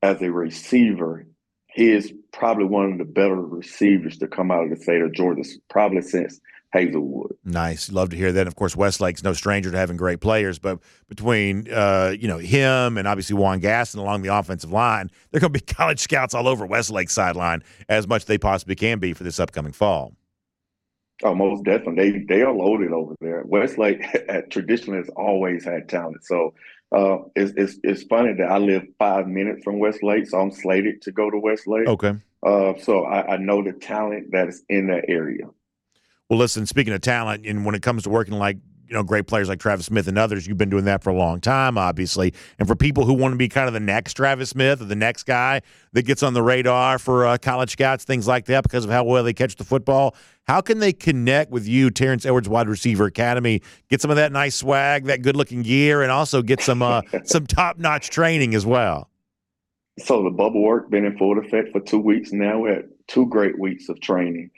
as a receiver, he is probably one of the better receivers to come out of the state of Georgia, probably since Hazelwood. Nice. Love to hear that. And of course, Westlake's no stranger to having great players, but between, him and obviously Juan Gaston along the offensive line, they're going to be college scouts all over Westlake's sideline as much as they possibly can be for this upcoming fall. Oh, most definitely. They are loaded over there. Westlake traditionally has always had talent. So it's funny that I live 5 minutes from Westlake, so I'm slated to go to Westlake. Okay. So I know the talent that is in that area. Well, listen, speaking of talent, and when it comes to working like great players like Travis Smith and others, you've been doing that for a long time, obviously. And for people who want to be kind of the next Travis Smith or the next guy that gets on the radar for college scouts, things like that, because of how well they catch the football, how can they connect with you, Terrence Edwards Wide Receiver Academy, get some of that nice swag, that good-looking gear, and also get some top-notch training as well? So the bubble work been in full effect for 2 weeks now. We had 2 great weeks of training.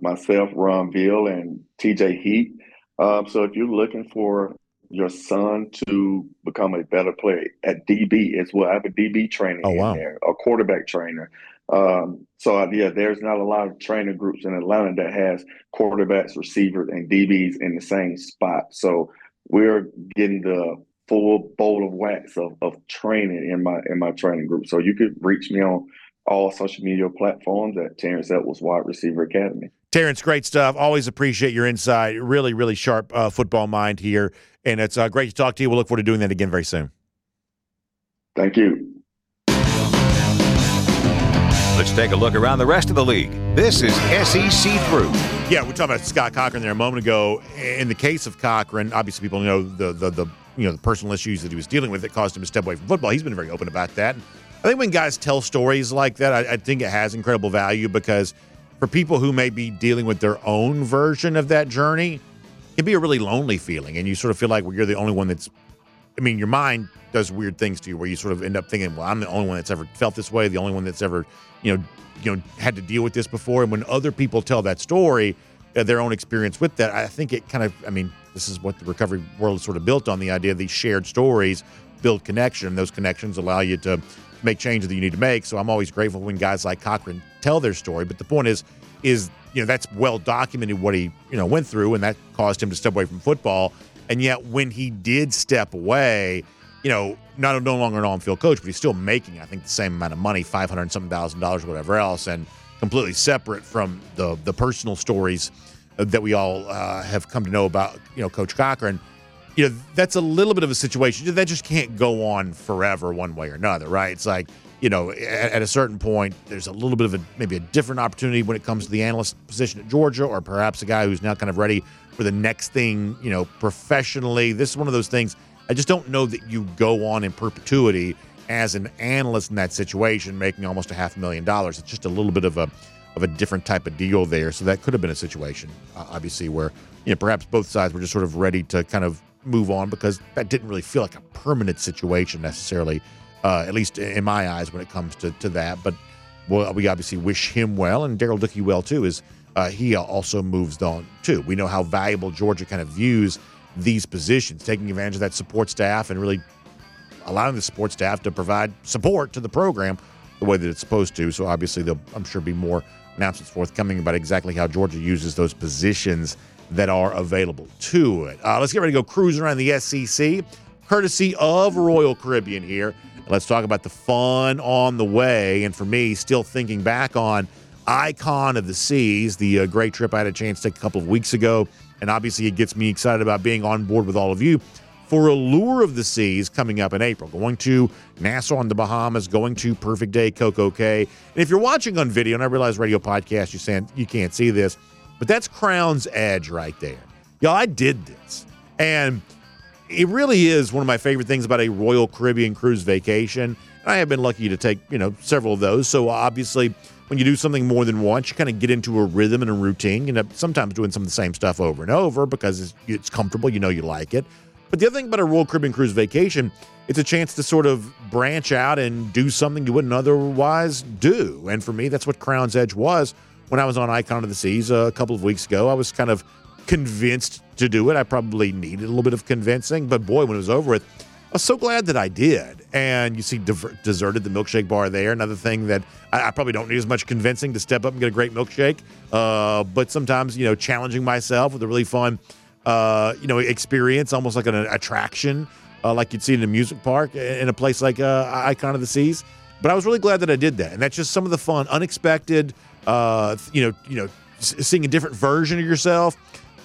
Myself, Ron Veal, and TJ Heat. So if you're looking for your son to become a better player at DB as well, I have a DB trainer in there, a quarterback trainer. There's not a lot of trainer groups in Atlanta that has quarterbacks, receivers, and DBs in the same spot. So we're getting the full bowl of wax of training in my training group. So you could reach me on all social media platforms at Terrence Edwards Wide Receiver Academy. Terrence, great stuff. Always appreciate your insight. Really, really sharp football mind here. And it's great to talk to you. We'll look forward to doing that again very soon. Thank you. Let's take a look around the rest of the league. This is SEC Through. Yeah, we were talking about Scott Cochran there a moment ago. In the case of Cochran, obviously people know the personal issues that he was dealing with that caused him to step away from football. He's been very open about that. I think when guys tell stories like that, I think it has incredible value, because for people who may be dealing with their own version of that journey, it can be a really lonely feeling. And you sort of feel like, well, you're the only one that's, I mean, your mind does weird things to you where you sort of end up thinking, well, I'm the only one that's ever felt this way, the only one that's ever, had to deal with this before. And when other people tell that story, their own experience with that, I think it kind of, this is what the recovery world is sort of built on, the idea of these shared stories build connection. Those connections allow you to make changes that you need to make. So I'm always grateful when guys like Cochran tell their story. But the point is that's well documented what he, went through, and that caused him to step away from football. And yet when he did step away, no longer an on-field coach, but he's still making, I think, the same amount of money, $500,000 or whatever else, and completely separate from the personal stories that we all have come to know about, Coach Cochran. That's a little bit of a situation that just can't go on forever one way or another, right? It's like, at a certain point, there's a little bit of maybe a different opportunity when it comes to the analyst position at Georgia, or perhaps a guy who's now kind of ready for the next thing, professionally. This is one of those things. I just don't know that you go on in perpetuity as an analyst in that situation, making almost $500,000. It's just a little bit of a different type of deal there. So that could have been a situation, obviously, where perhaps both sides were just sort of ready to kind of move on, because that didn't really feel like a permanent situation necessarily, at least in my eyes when it comes to that. But we obviously wish him well, and Daryl Dickey well too, as he also moves on too. We know how valuable Georgia kind of views these positions, taking advantage of that support staff and really allowing the support staff to provide support to the program the way that it's supposed to. So obviously there'll, I'm sure, be more announcements forthcoming about exactly how Georgia uses those positions that are available to it. Let's get ready to go cruising around the SEC, courtesy of Royal Caribbean here. Let's talk about the fun on the way. And for me, still thinking back on Icon of the Seas, the great trip I had a chance to take a couple of weeks ago. And obviously it gets me excited about being on board with all of you for Allure of the Seas coming up in April. Going to Nassau in the Bahamas, going to Perfect Day, Coco Cay. And if you're watching on video, and I realize radio podcast, you can't see this, but that's Crown's Edge right there. Y'all, I did this. And it really is one of my favorite things about a Royal Caribbean cruise vacation. And I have been lucky to take, several of those. So obviously, when you do something more than once, you kind of get into a rhythm and a routine. You end up sometimes doing some of the same stuff over and over because it's comfortable. You like it. But the other thing about a Royal Caribbean cruise vacation, it's a chance to sort of branch out and do something you wouldn't otherwise do. And for me, that's what Crown's Edge was. When I was on Icon of the Seas a couple of weeks ago, I was kind of convinced to do it. I probably needed a little bit of convincing, but boy, when it was over with, I was so glad that I did. And you see Deserted, the milkshake bar there, another thing that I probably don't need as much convincing to step up and get a great milkshake. But sometimes, challenging myself with a really fun, experience, almost like an attraction, like you'd see in a music park in a place like Icon of the Seas. But I was really glad that I did that. And that's just some of the fun, unexpected, seeing a different version of yourself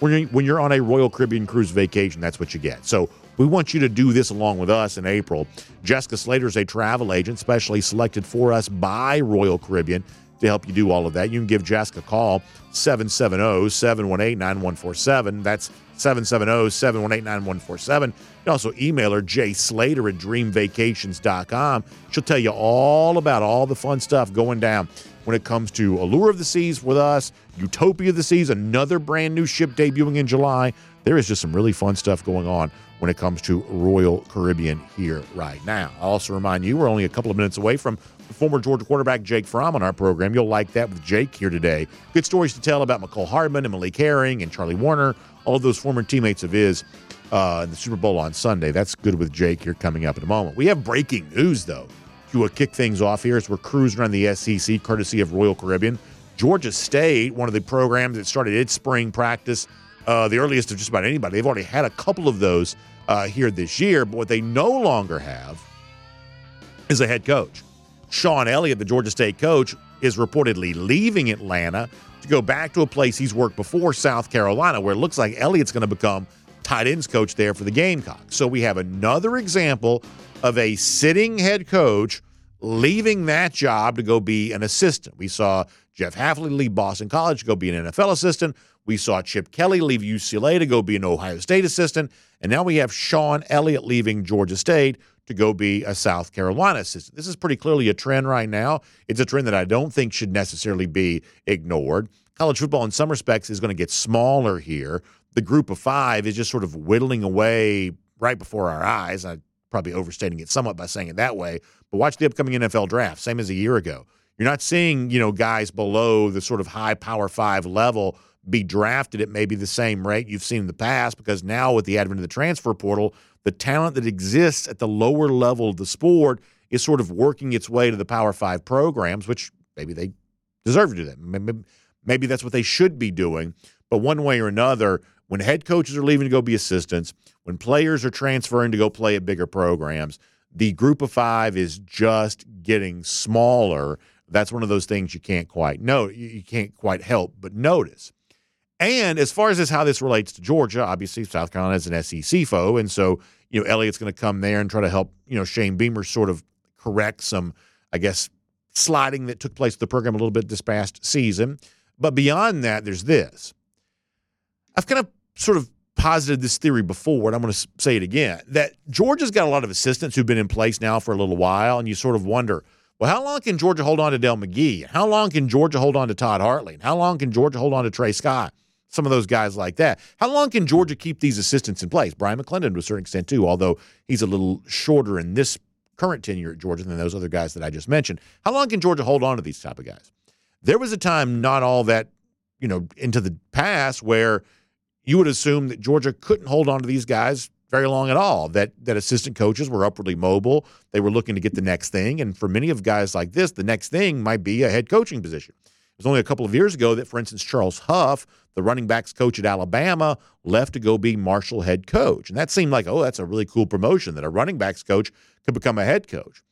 when you're on a Royal Caribbean cruise vacation. That's what you get. So we want you to do this along with us in April. Jessica Slater is a travel agent specially selected for us by Royal Caribbean to help you do all of that. You can give Jessica a call, 770-718-9147. That's 770-718-9147. You can also email her, jslater@dreamvacations.com. She'll tell you all about all the fun stuff going down when it comes to Allure of the Seas with us, Utopia of the Seas, another brand new ship debuting in July. There is just some really fun stuff going on when it comes to Royal Caribbean here right now. I'll also remind you, we're only a couple of minutes away from former Georgia quarterback Jake Fromm on our program. You'll like that with Jake here today. Good stories to tell about McCole Hardman and Malik Herring and Charlie Warner, all of those former teammates of his in the Super Bowl on Sunday. That's good with Jake here coming up in a moment. We have breaking news, though, to kick things off here as we're cruising around the SEC, courtesy of Royal Caribbean. Georgia State, one of the programs that started its spring practice, the earliest of just about anybody. They've already had a couple of those here this year, but what they no longer have is a head coach. Shawn Elliott, the Georgia State coach, is reportedly leaving Atlanta to go back to a place he's worked before, South Carolina, where it looks like Elliott's going to become tight ends coach there for the Gamecocks. So we have another example of a sitting head coach leaving that job to go be an assistant. We saw Jeff Hafley leave Boston College to go be an NFL assistant. We saw Chip Kelly leave UCLA to go be an Ohio State assistant. And now we have Shawn Elliott leaving Georgia State to go be a South Carolina assistant. This is pretty clearly a trend right now. It's a trend that I don't think should necessarily be ignored. College football, in some respects, is going to get smaller here. The group of five is just sort of whittling away right before our eyes. I'm probably overstating it somewhat by saying it that way. But watch the upcoming NFL draft, same as a year ago. You're not seeing, guys below the sort of high power five level be drafted at maybe the same rate you've seen in the past, because now with the advent of the transfer portal, the talent that exists at the lower level of the sport is sort of working its way to the power five programs, which maybe they deserve to do that. Maybe that's what they should be doing. But one way or another, when head coaches are leaving to go be assistants, when players are transferring to go play at bigger programs, the group of five is just getting smaller. That's one of those things you can't quite know. You can't quite help but notice. And as far as how this relates to Georgia, obviously South Carolina is an SEC foe, and so Elliott's going to come there and try to help Shane Beamer sort of correct some, I guess, sliding that took place with the program a little bit this past season. But beyond that, there's this. I've kind of sort of posited this theory before, and I'm going to say it again, that Georgia's got a lot of assistants who've been in place now for a little while, and you sort of wonder, well, how long can Georgia hold on to Dell McGee? How long can Georgia hold on to Todd Hartley? And how long can Georgia hold on to Trey Scott? Some of those guys like that. How long can Georgia keep these assistants in place? Brian McClendon to a certain extent, too, although he's a little shorter in this current tenure at Georgia than those other guys that I just mentioned. How long can Georgia hold on to these type of guys? There was a time not all that, into the past where you would assume that Georgia couldn't hold on to these guys very long at all, that assistant coaches were upwardly mobile. They were looking to get the next thing. And for many of guys like this, the next thing might be a head coaching position. It was only a couple of years ago that, for instance, Charles Huff, the running backs coach at Alabama, left to go be Marshall head coach. And that seemed like, oh, that's a really cool promotion, that a running backs coach could become a head coach.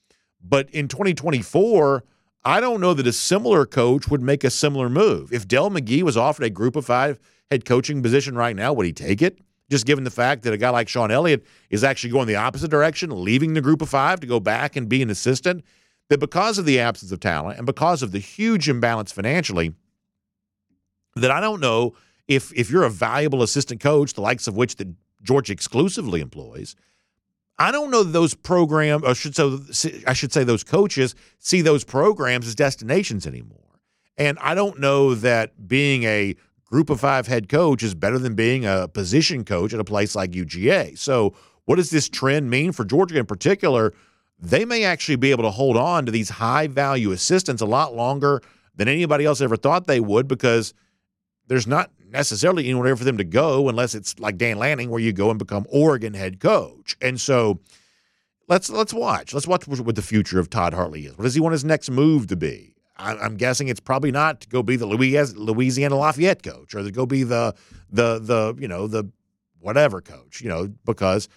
But in 2024, I don't know that a similar coach would make a similar move. If Dell McGee was offered a group of five head coaching position right now, would he take it? Just given the fact that a guy like Shawn Elliott is actually going the opposite direction, leaving the group of five to go back and be an assistant, that because of the absence of talent and because of the huge imbalance financially, that I don't know if you're a valuable assistant coach, the likes of which that Georgia exclusively employs, I don't know that those programs, I should say those coaches see those programs as destinations anymore. And I don't know that being a group of five head coach is better than being a position coach at a place like UGA. So what does this trend mean for Georgia in particular? They may actually be able to hold on to these high-value assistants a lot longer than anybody else ever thought they would, because there's not necessarily anywhere for them to go unless it's like Dan Lanning, where you go and become Oregon head coach. And so let's watch. Let's watch what the future of Todd Hartley is. What does he want his next move to be? I'm guessing it's probably not to go be the Louisiana Lafayette coach, or to go be the whatever coach, because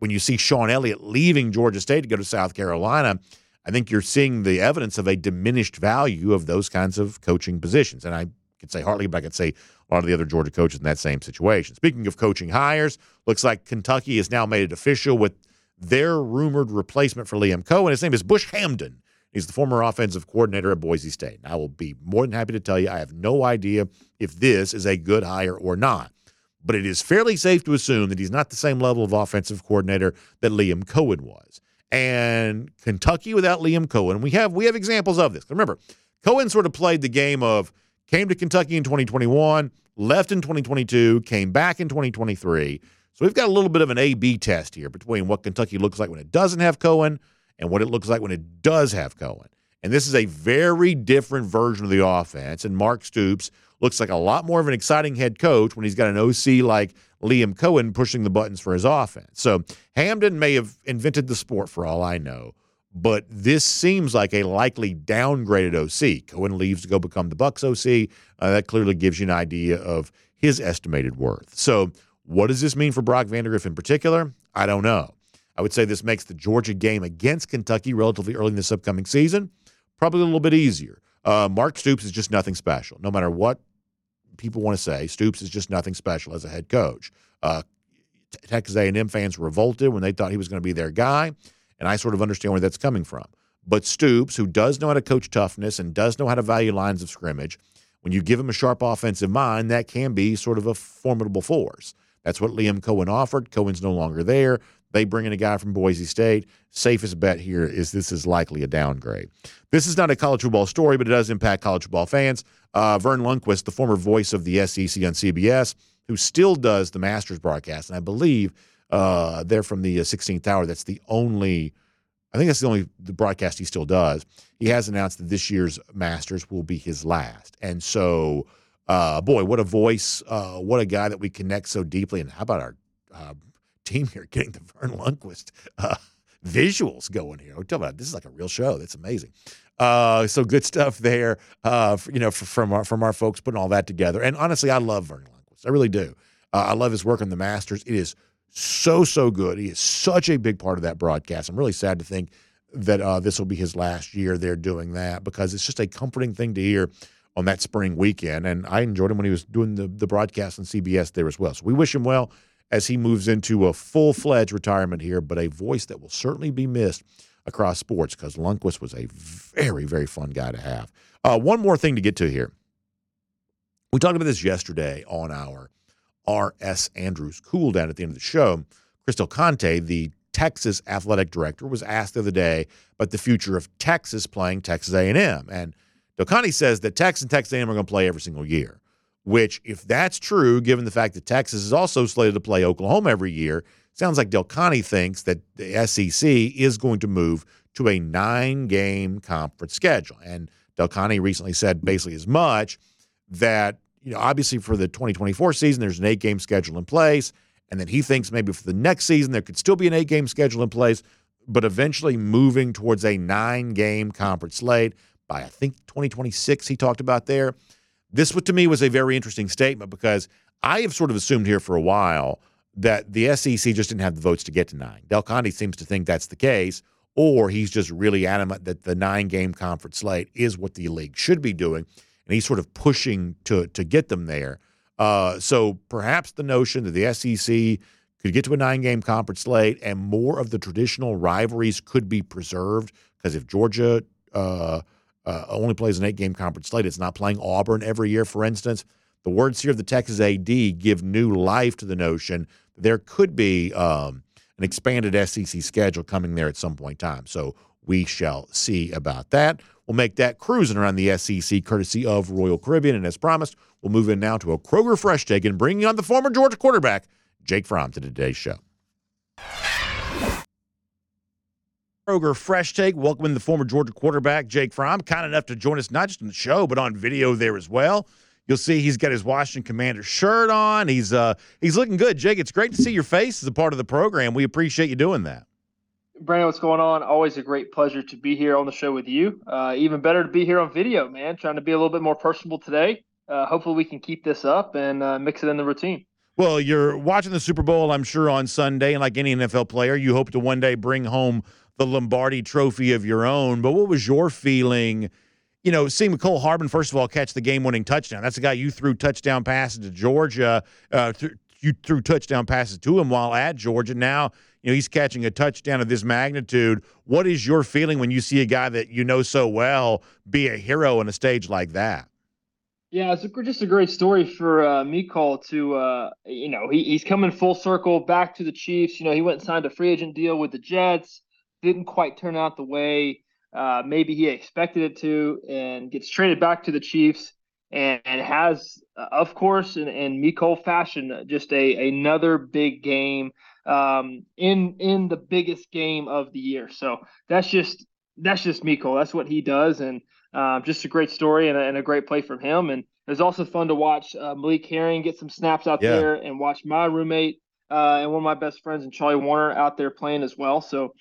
when you see Shawn Elliott leaving Georgia State to go to South Carolina, I think you're seeing the evidence of a diminished value of those kinds of coaching positions. And I could say Hartley, but I could say a lot of the other Georgia coaches in that same situation. Speaking of coaching hires, looks like Kentucky has now made it official with their rumored replacement for Liam Cohen. His name is Bush Hamden. He's the former offensive coordinator at Boise State. And I will be more than happy to tell you I have no idea if this is a good hire or not. But it is fairly safe to assume that he's not the same level of offensive coordinator that Liam Cohen was. And Kentucky without Liam Cohen, we have examples of this. Remember, Cohen sort of played the game of came to Kentucky in 2021, left in 2022, came back in 2023. So we've got a little bit of an A-B test here between what Kentucky looks like when it doesn't have Cohen and what it looks like when it does have Cohen. And this is a very different version of the offense. And Mark Stoops looks like a lot more of an exciting head coach when he's got an OC like Liam Cohen pushing the buttons for his offense. So Hamden may have invented the sport for all I know, but this seems like a likely downgraded OC. Cohen leaves to go become the Bucs OC. That clearly gives you an idea of his estimated worth. So what does this mean for Brock Vandergriff in particular? I don't know. I would say this makes the Georgia game against Kentucky relatively early in this upcoming season probably a little bit easier. Mark Stoops is just nothing special. No matter what people want to say, Stoops is just nothing special as a head coach. Texas A&M fans revolted when they thought he was going to be their guy, and I sort of understand where that's coming from. But Stoops, who does know how to coach toughness and does know how to value lines of scrimmage, when you give him a sharp offensive mind, that can be sort of a formidable force. That's what Liam Cohen offered. Cohen's no longer there. They bring in a guy from Boise State. Safest bet here is this is likely a downgrade. This is not a college football story, but it does impact college football fans. Vern Lundquist, the former voice of the SEC on CBS, who still does the Masters broadcast, and I believe they're from the 16th hour. That's the only the broadcast he still does. He has announced that this year's Masters will be his last. And so, boy, what a voice, what a guy that we connect so deeply. And how about our team here getting the Vern Lundquist visuals going here? We're talking about this is like a real show. That's amazing. So good stuff there, from our folks putting all that together. And honestly, I love Vern Lundquist. I really do. I love his work on the Masters. It is so good. He is such a big part of that broadcast. I'm really sad to think that this will be his last year there doing that, because it's just a comforting thing to hear on that spring weekend. And I enjoyed him when he was doing the broadcast on CBS there as well. So we wish him well as he moves into a full-fledged retirement here, but a voice that will certainly be missed across sports, because Lundquist was a very, very fun guy to have. One more thing to get to here. We talked about this yesterday on our R.S. Andrews Cool Down at the end of the show. Chris Del Conte, the Texas athletic director, was asked the other day about the future of Texas playing Texas A&M. And Del Conte says that Texas and Texas A&M are going to play every single year, which, if that's true, given the fact that Texas is also slated to play Oklahoma every year, sounds like Del Conte thinks that the SEC is going to move to a 9-game conference schedule. And Del Conte recently said basically as much, that obviously for the 2024 season, there's an 8-game schedule in place, and then he thinks maybe for the next season there could still be an 8-game schedule in place, but eventually moving towards a 9-game conference slate by, I think, 2026 he talked about there. This, to me, was a very interesting statement, because I have sort of assumed here for a while that the SEC just didn't have the votes to get to 9. Del Conte seems to think that's the case, or he's just really adamant that the 9-game conference slate is what the league should be doing, and he's sort of pushing to get them there. So perhaps the notion that the SEC could get to a 9-game conference slate and more of the traditional rivalries could be preserved, because if Georgia only plays an 8-game conference slate, it's not playing Auburn every year, for instance. The words here of the Texas AD give new life to the notion that there could be an expanded SEC schedule coming there at some point in time. So we shall see about that. We'll make that cruising around the SEC courtesy of Royal Caribbean. And as promised, we'll move in now to a Kroger Fresh Take and bringing on the former Georgia quarterback, Jake Fromm, to today's show. Kroger Fresh Take, welcoming the former Georgia quarterback, Jake Fromm. Kind enough to join us not just on the show, but on video there as well. You'll see he's got his Washington Commanders shirt on. He's looking good. Jake, it's great to see your face as a part of the program. We appreciate you doing that. Brandon, what's going on? Always a great pleasure to be here on the show with you. Even better to be here on video, man. Trying to be a little bit more personable today. Hopefully we can keep this up and mix it in the routine. Well, you're watching the Super Bowl, I'm sure, on Sunday. And like any NFL player, you hope to one day bring home the Lombardi trophy of your own. But what was your feeling, seeing Mecole Hardman, first of all, catch the game-winning touchdown? That's the guy you threw touchdown passes to Georgia. You threw touchdown passes to him while at Georgia. Now, he's catching a touchdown of this magnitude. What is your feeling when you see a guy that you know so well be a hero on a stage like that? Yeah, it's just a great story for Mecole to, he's coming full circle back to the Chiefs. He went and signed a free agent deal with the Jets. Didn't quite turn out the way maybe he expected it to, and gets traded back to the Chiefs. And has, of course, in Mecole fashion, just another big game in the biggest game of the year. So that's just Mecole. That's what he does, and just a great story and a great play from him. And it was also fun to watch Malik Herring get some snaps out there, and watch my roommate and one of my best friends, and Charlie Warner, out there playing as well. So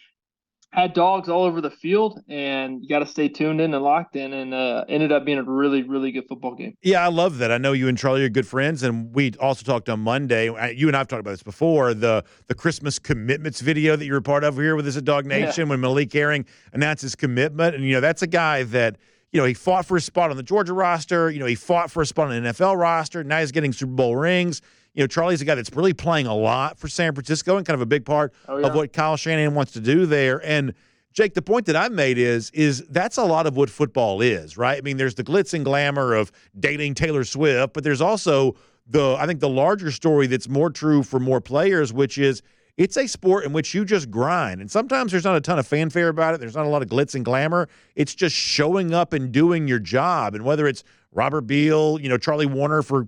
had dogs all over the field, and you got to stay tuned in and locked in, and ended up being a really, really good football game. Yeah, I love that. I know you and Charlie are good friends, and we also talked on Monday. You and I have talked about this before, the Christmas commitments video that you were part of here with us at Dog Nation when Malik Herring announced his commitment. And, that's a guy that, he fought for a spot on the Georgia roster. He fought for a spot on an NFL roster. Now he's getting Super Bowl rings. Charlie's a guy that's really playing a lot for San Francisco and kind of a big part of what Kyle Shanahan wants to do there. And Jake, the point that I made is that's a lot of what football is, right? I mean, there's the glitz and glamour of dating Taylor Swift, but there's also I think the larger story that's more true for more players, which is it's a sport in which you just grind. And sometimes there's not a ton of fanfare about it. There's not a lot of glitz and glamour. It's just showing up and doing your job. And whether it's Robert Beal, Charlie Warner for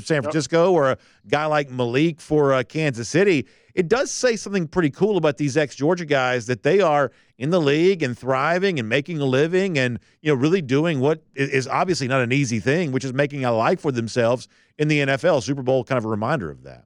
San Francisco, or a guy like Malik for Kansas City, it does say something pretty cool about these ex-Georgia guys that they are in the league and thriving and making a living and really doing what is obviously not an easy thing, which is making a life for themselves in the NFL. Super Bowl kind of a reminder of that.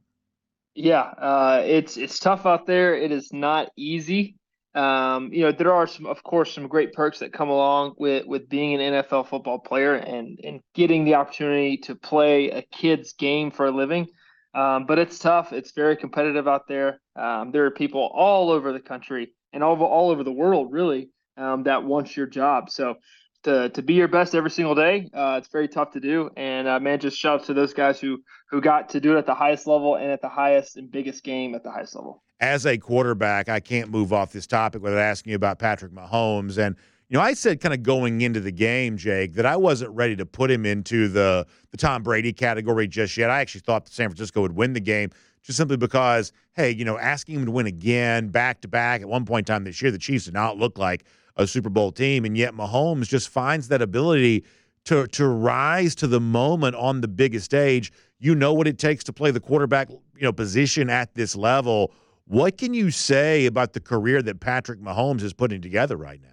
Yeah, it's tough out there. It is not easy. There are of course, some great perks that come along with being an NFL football player and getting the opportunity to play a kid's game for a living. But it's tough. It's very competitive out there. There are people all over the country and all over the world, really, that wants your job. So to be your best every single day, it's very tough to do. And man, just shout out to those guys who got to do it at the highest level and at the highest and biggest game at the highest level. As a quarterback, I can't move off this topic without asking you about Patrick Mahomes. And, I said kind of going into the game, Jake, that I wasn't ready to put him into the Tom Brady category just yet. I actually thought San Francisco would win the game just simply because, hey, asking him to win again, back-to-back, at one point in time this year, the Chiefs did not look like a Super Bowl team. And yet Mahomes just finds that ability to rise to the moment on the biggest stage. You know what it takes to play the quarterback, position at this level. What can you say about the career that Patrick Mahomes is putting together right now?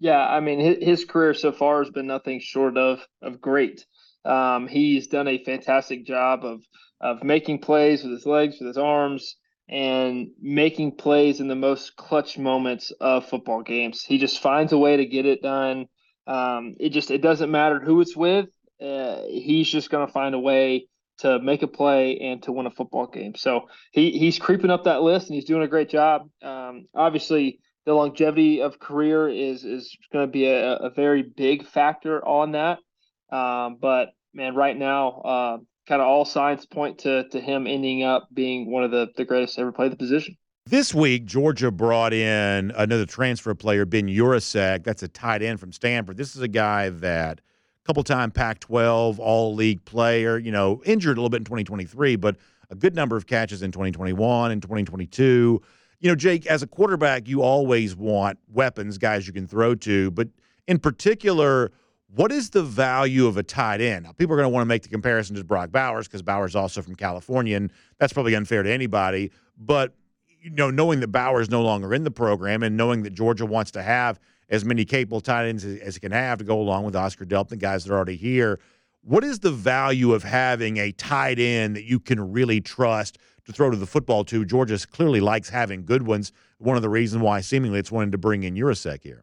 Yeah, I mean, his career so far has been nothing short of great. He's done a fantastic job of making plays with his legs, with his arms, and making plays in the most clutch moments of football games. He just finds a way to get it done. It doesn't matter who it's with. He's just going to find a way to make a play and to win a football game. So he's creeping up that list and he's doing a great job. Obviously the longevity of career is going to be a very big factor on that. But man, right now, kind of all signs point to him ending up being one of the greatest to ever play the position. This week, Georgia brought in another transfer player, Ben Urasek. That's a tight end from Stanford. This is a guy that couple-time Pac-12 all-league player, injured a little bit in 2023, but a good number of catches in 2021 and 2022. Jake, as a quarterback, you always want weapons, guys you can throw to, but in particular, what is the value of a tight end? Now, people are going to want to make the comparison to Brock Bowers because Bowers is also from California, and that's probably unfair to anybody, but knowing that Bowers is no longer in the program and knowing that Georgia wants to have as many capable tight ends as he can have to go along with Oscar Delp, the guys that are already here. What is the value of having a tight end that you can really trust to throw to the football to? Georgia clearly likes having good ones. One of the reasons why seemingly it's wanted to bring in Urasek here.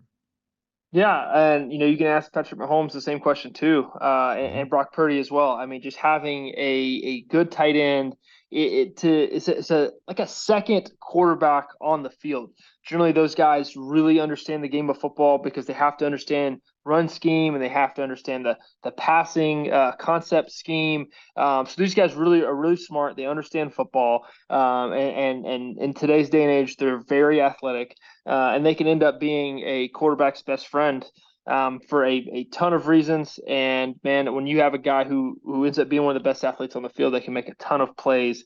Yeah, and you can ask Patrick Mahomes the same question too, and Brock Purdy as well. I mean, just having a good tight end, it's like a second quarterback on the field. Generally, those guys really understand the game of football because they have to understand run scheme and they have to understand the passing concept scheme. So these guys are really smart. They understand football, and in today's day and age, they're very athletic, and they can end up being a quarterback's best friend for a ton of reasons. And man, when you have a guy who ends up being one of the best athletes on the field, they can make a ton of plays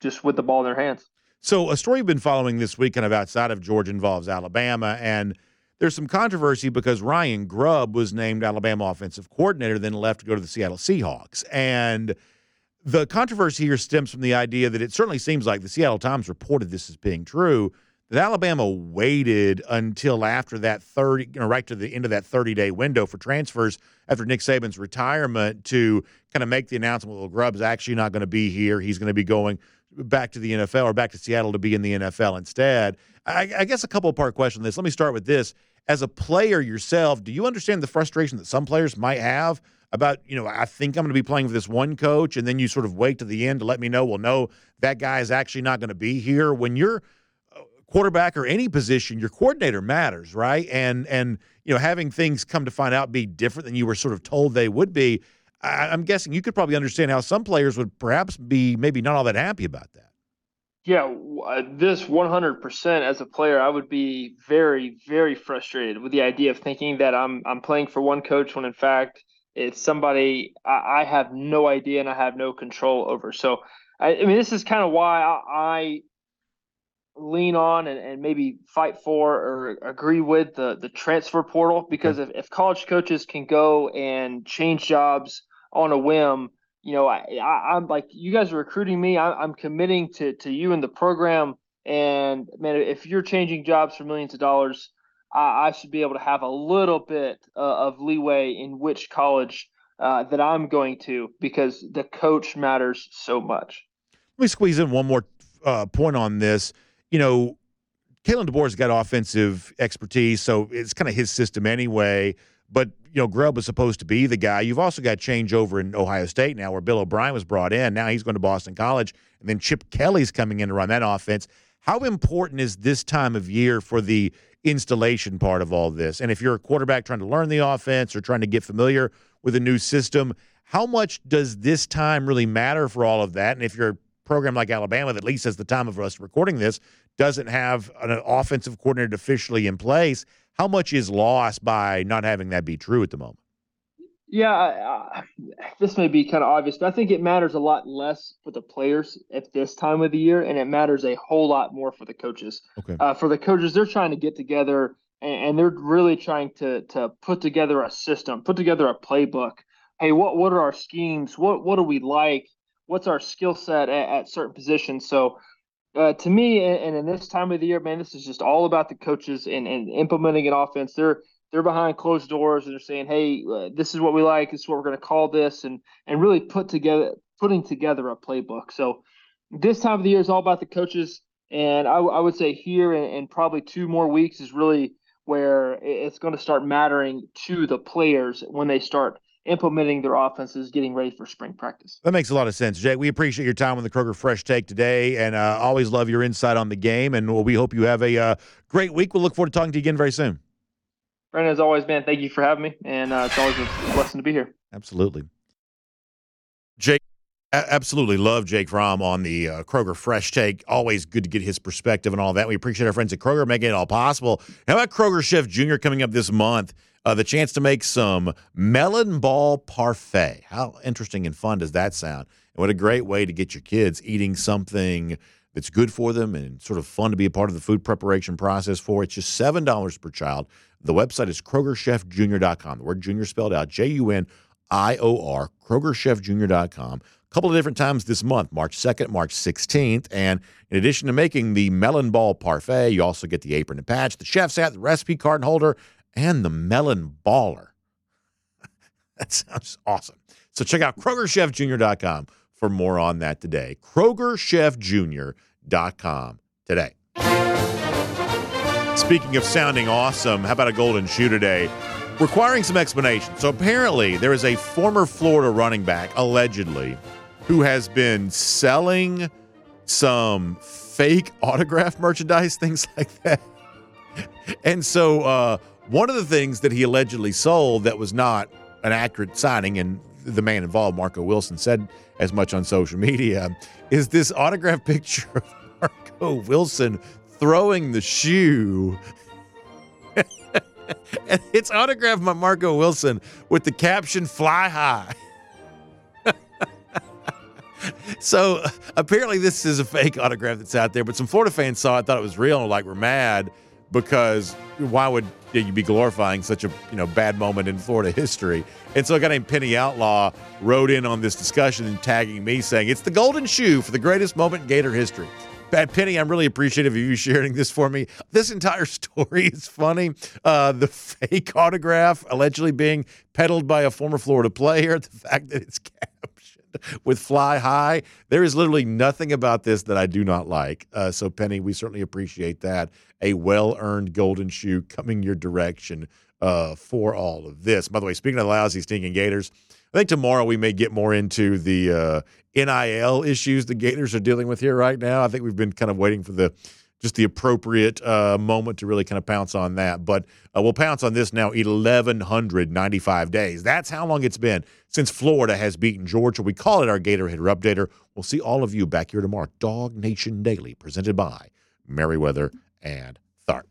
just with the ball in their hands. So a story we've been following this week kind of outside of Georgia involves Alabama, and there's some controversy because Ryan Grubb was named Alabama offensive coordinator, then left to go to the Seattle Seahawks. And the controversy here stems from the idea that it certainly seems like the Seattle Times reported this as being true, that Alabama waited until after that right to the end of that 30-day window for transfers after Nick Saban's retirement to kind of make the announcement, well, Grubb's actually not going to be here. He's going to be going back to the NFL or back to Seattle to be in the NFL instead. I guess a couple-part question on this. Let me start with this. As a player yourself, do you understand the frustration that some players might have about, I think I'm going to be playing for this one coach, and then you sort of wait to the end to let me know, well, no, that guy is actually not going to be here? When you're quarterback or any position, your coordinator matters, right? And having things come to find out be different than you were sort of told they would be, I'm guessing you could probably understand how some players would perhaps be maybe not all that happy about that. Yeah, this 100% as a player, I would be very, very frustrated with the idea of thinking that I'm playing for one coach when in fact it's somebody I have no idea and I have no control over. So, I mean, this is kind of why I lean on and maybe fight for or agree with the transfer portal, because if college coaches can go and change jobs on a whim, you know, I'm like, you guys are recruiting me. I'm committing to you and the program. And, man, if you're changing jobs for millions of dollars, I should be able to have a little bit of leeway in which college that I'm going to, because the coach matters so much. Let me squeeze in one more point on this. You know, Kalen DeBoer's got offensive expertise, so it's kind of his system anyway. But, you know, Grubb was supposed to be the guy. You've also got changeover in Ohio State now where Bill O'Brien was brought in. Now he's going to Boston College. And then Chip Kelly's coming in to run that offense. How important is this time of year for the installation part of all this? And if you're a quarterback trying to learn the offense or trying to get familiar with a new system, how much does this time really matter for all of that? And if you're a program like Alabama, that at least at the time of us recording this, doesn't have an offensive coordinator officially in place, how much is lost by not having that be true at the moment? Yeah, this may be kind of obvious, but I think it matters a lot less for the players at this time of the year, and it matters a whole lot more for the coaches. Okay. For the coaches, they're trying to get together, and they're really trying to put together a system, put together a playbook. Hey, what are our schemes? What do we like? What's our skill set at certain positions? So to me, and in this time of the year, man, this is just all about the coaches and implementing an offense. They're behind closed doors and they're saying, hey, this is what we like. This is what we're going to call this, and really putting together a playbook. So this time of the year is all about the coaches. And I would say here in probably 2 more weeks is really where it's going to start mattering to the players when they start implementing their offenses, getting ready for spring practice. That makes a lot of sense, Jake. We appreciate your time on the Kroger Fresh Take today, and always love your insight on the game, and we hope you have a great week. We'll look forward to talking to you again very soon. Brandon, as always, man, thank you for having me, and it's always a blessing to be here. Absolutely. Jake, absolutely love Jake Fromm on the Kroger Fresh Take. Always good to get his perspective and all that. We appreciate our friends at Kroger making it all possible. How about Kroger Chef Jr. coming up this month? The chance to make some melon ball parfait. How interesting and fun does that sound? And what a great way to get your kids eating something that's good for them and sort of fun to be a part of the food preparation process for. It's just $7 per child. The website is KrogerChefJr.com. The word junior spelled out, Junior, KrogerChefJr.com. A couple of different times this month, March 2nd, March 16th. And in addition to making the melon ball parfait, you also get the apron and patch, the chef's hat, the recipe card holder, and the melon baller. That sounds awesome. So check out KrogerChefJr.com for more on that today. KrogerChefJr.com today. Speaking of sounding awesome, how about a golden shoe today? Requiring some explanation. So apparently there is a former Florida running back, allegedly, who has been selling some fake autograph merchandise, things like that. And so one of the things that he allegedly sold that was not an accurate signing, and the man involved, Marco Wilson, said as much on social media, is this autographed picture of Marco Wilson throwing the shoe. And it's autographed by Marco Wilson with the caption, "Fly high." So apparently this is a fake autograph that's out there, but some Florida fans saw it, thought it was real, and were mad. Because why would you be glorifying such a bad moment in Florida history? And so a guy named Penny Outlaw wrote in on this discussion and tagging me, saying, it's the golden shoe for the greatest moment in Gator history. Bad Penny, I'm really appreciative of you sharing this for me. This entire story is funny. The fake autograph allegedly being peddled by a former Florida player. The fact that it's captioned with "fly high." There is literally nothing about this that I do not like. So Penny, we certainly appreciate that. A well-earned golden shoe coming your direction for all of this. By the way, speaking of lousy, stinking Gators, I think tomorrow we may get more into the NIL issues the Gators are dealing with here right now. I think we've been kind of waiting for the just the appropriate moment to really kind of pounce on that. But we'll pounce on this now, 1,195 days. That's how long it's been since Florida has beaten Georgia. We call it our Gatorhead Updater. We'll see all of you back here tomorrow. Dog Nation Daily, presented by Meriwether and Tharp.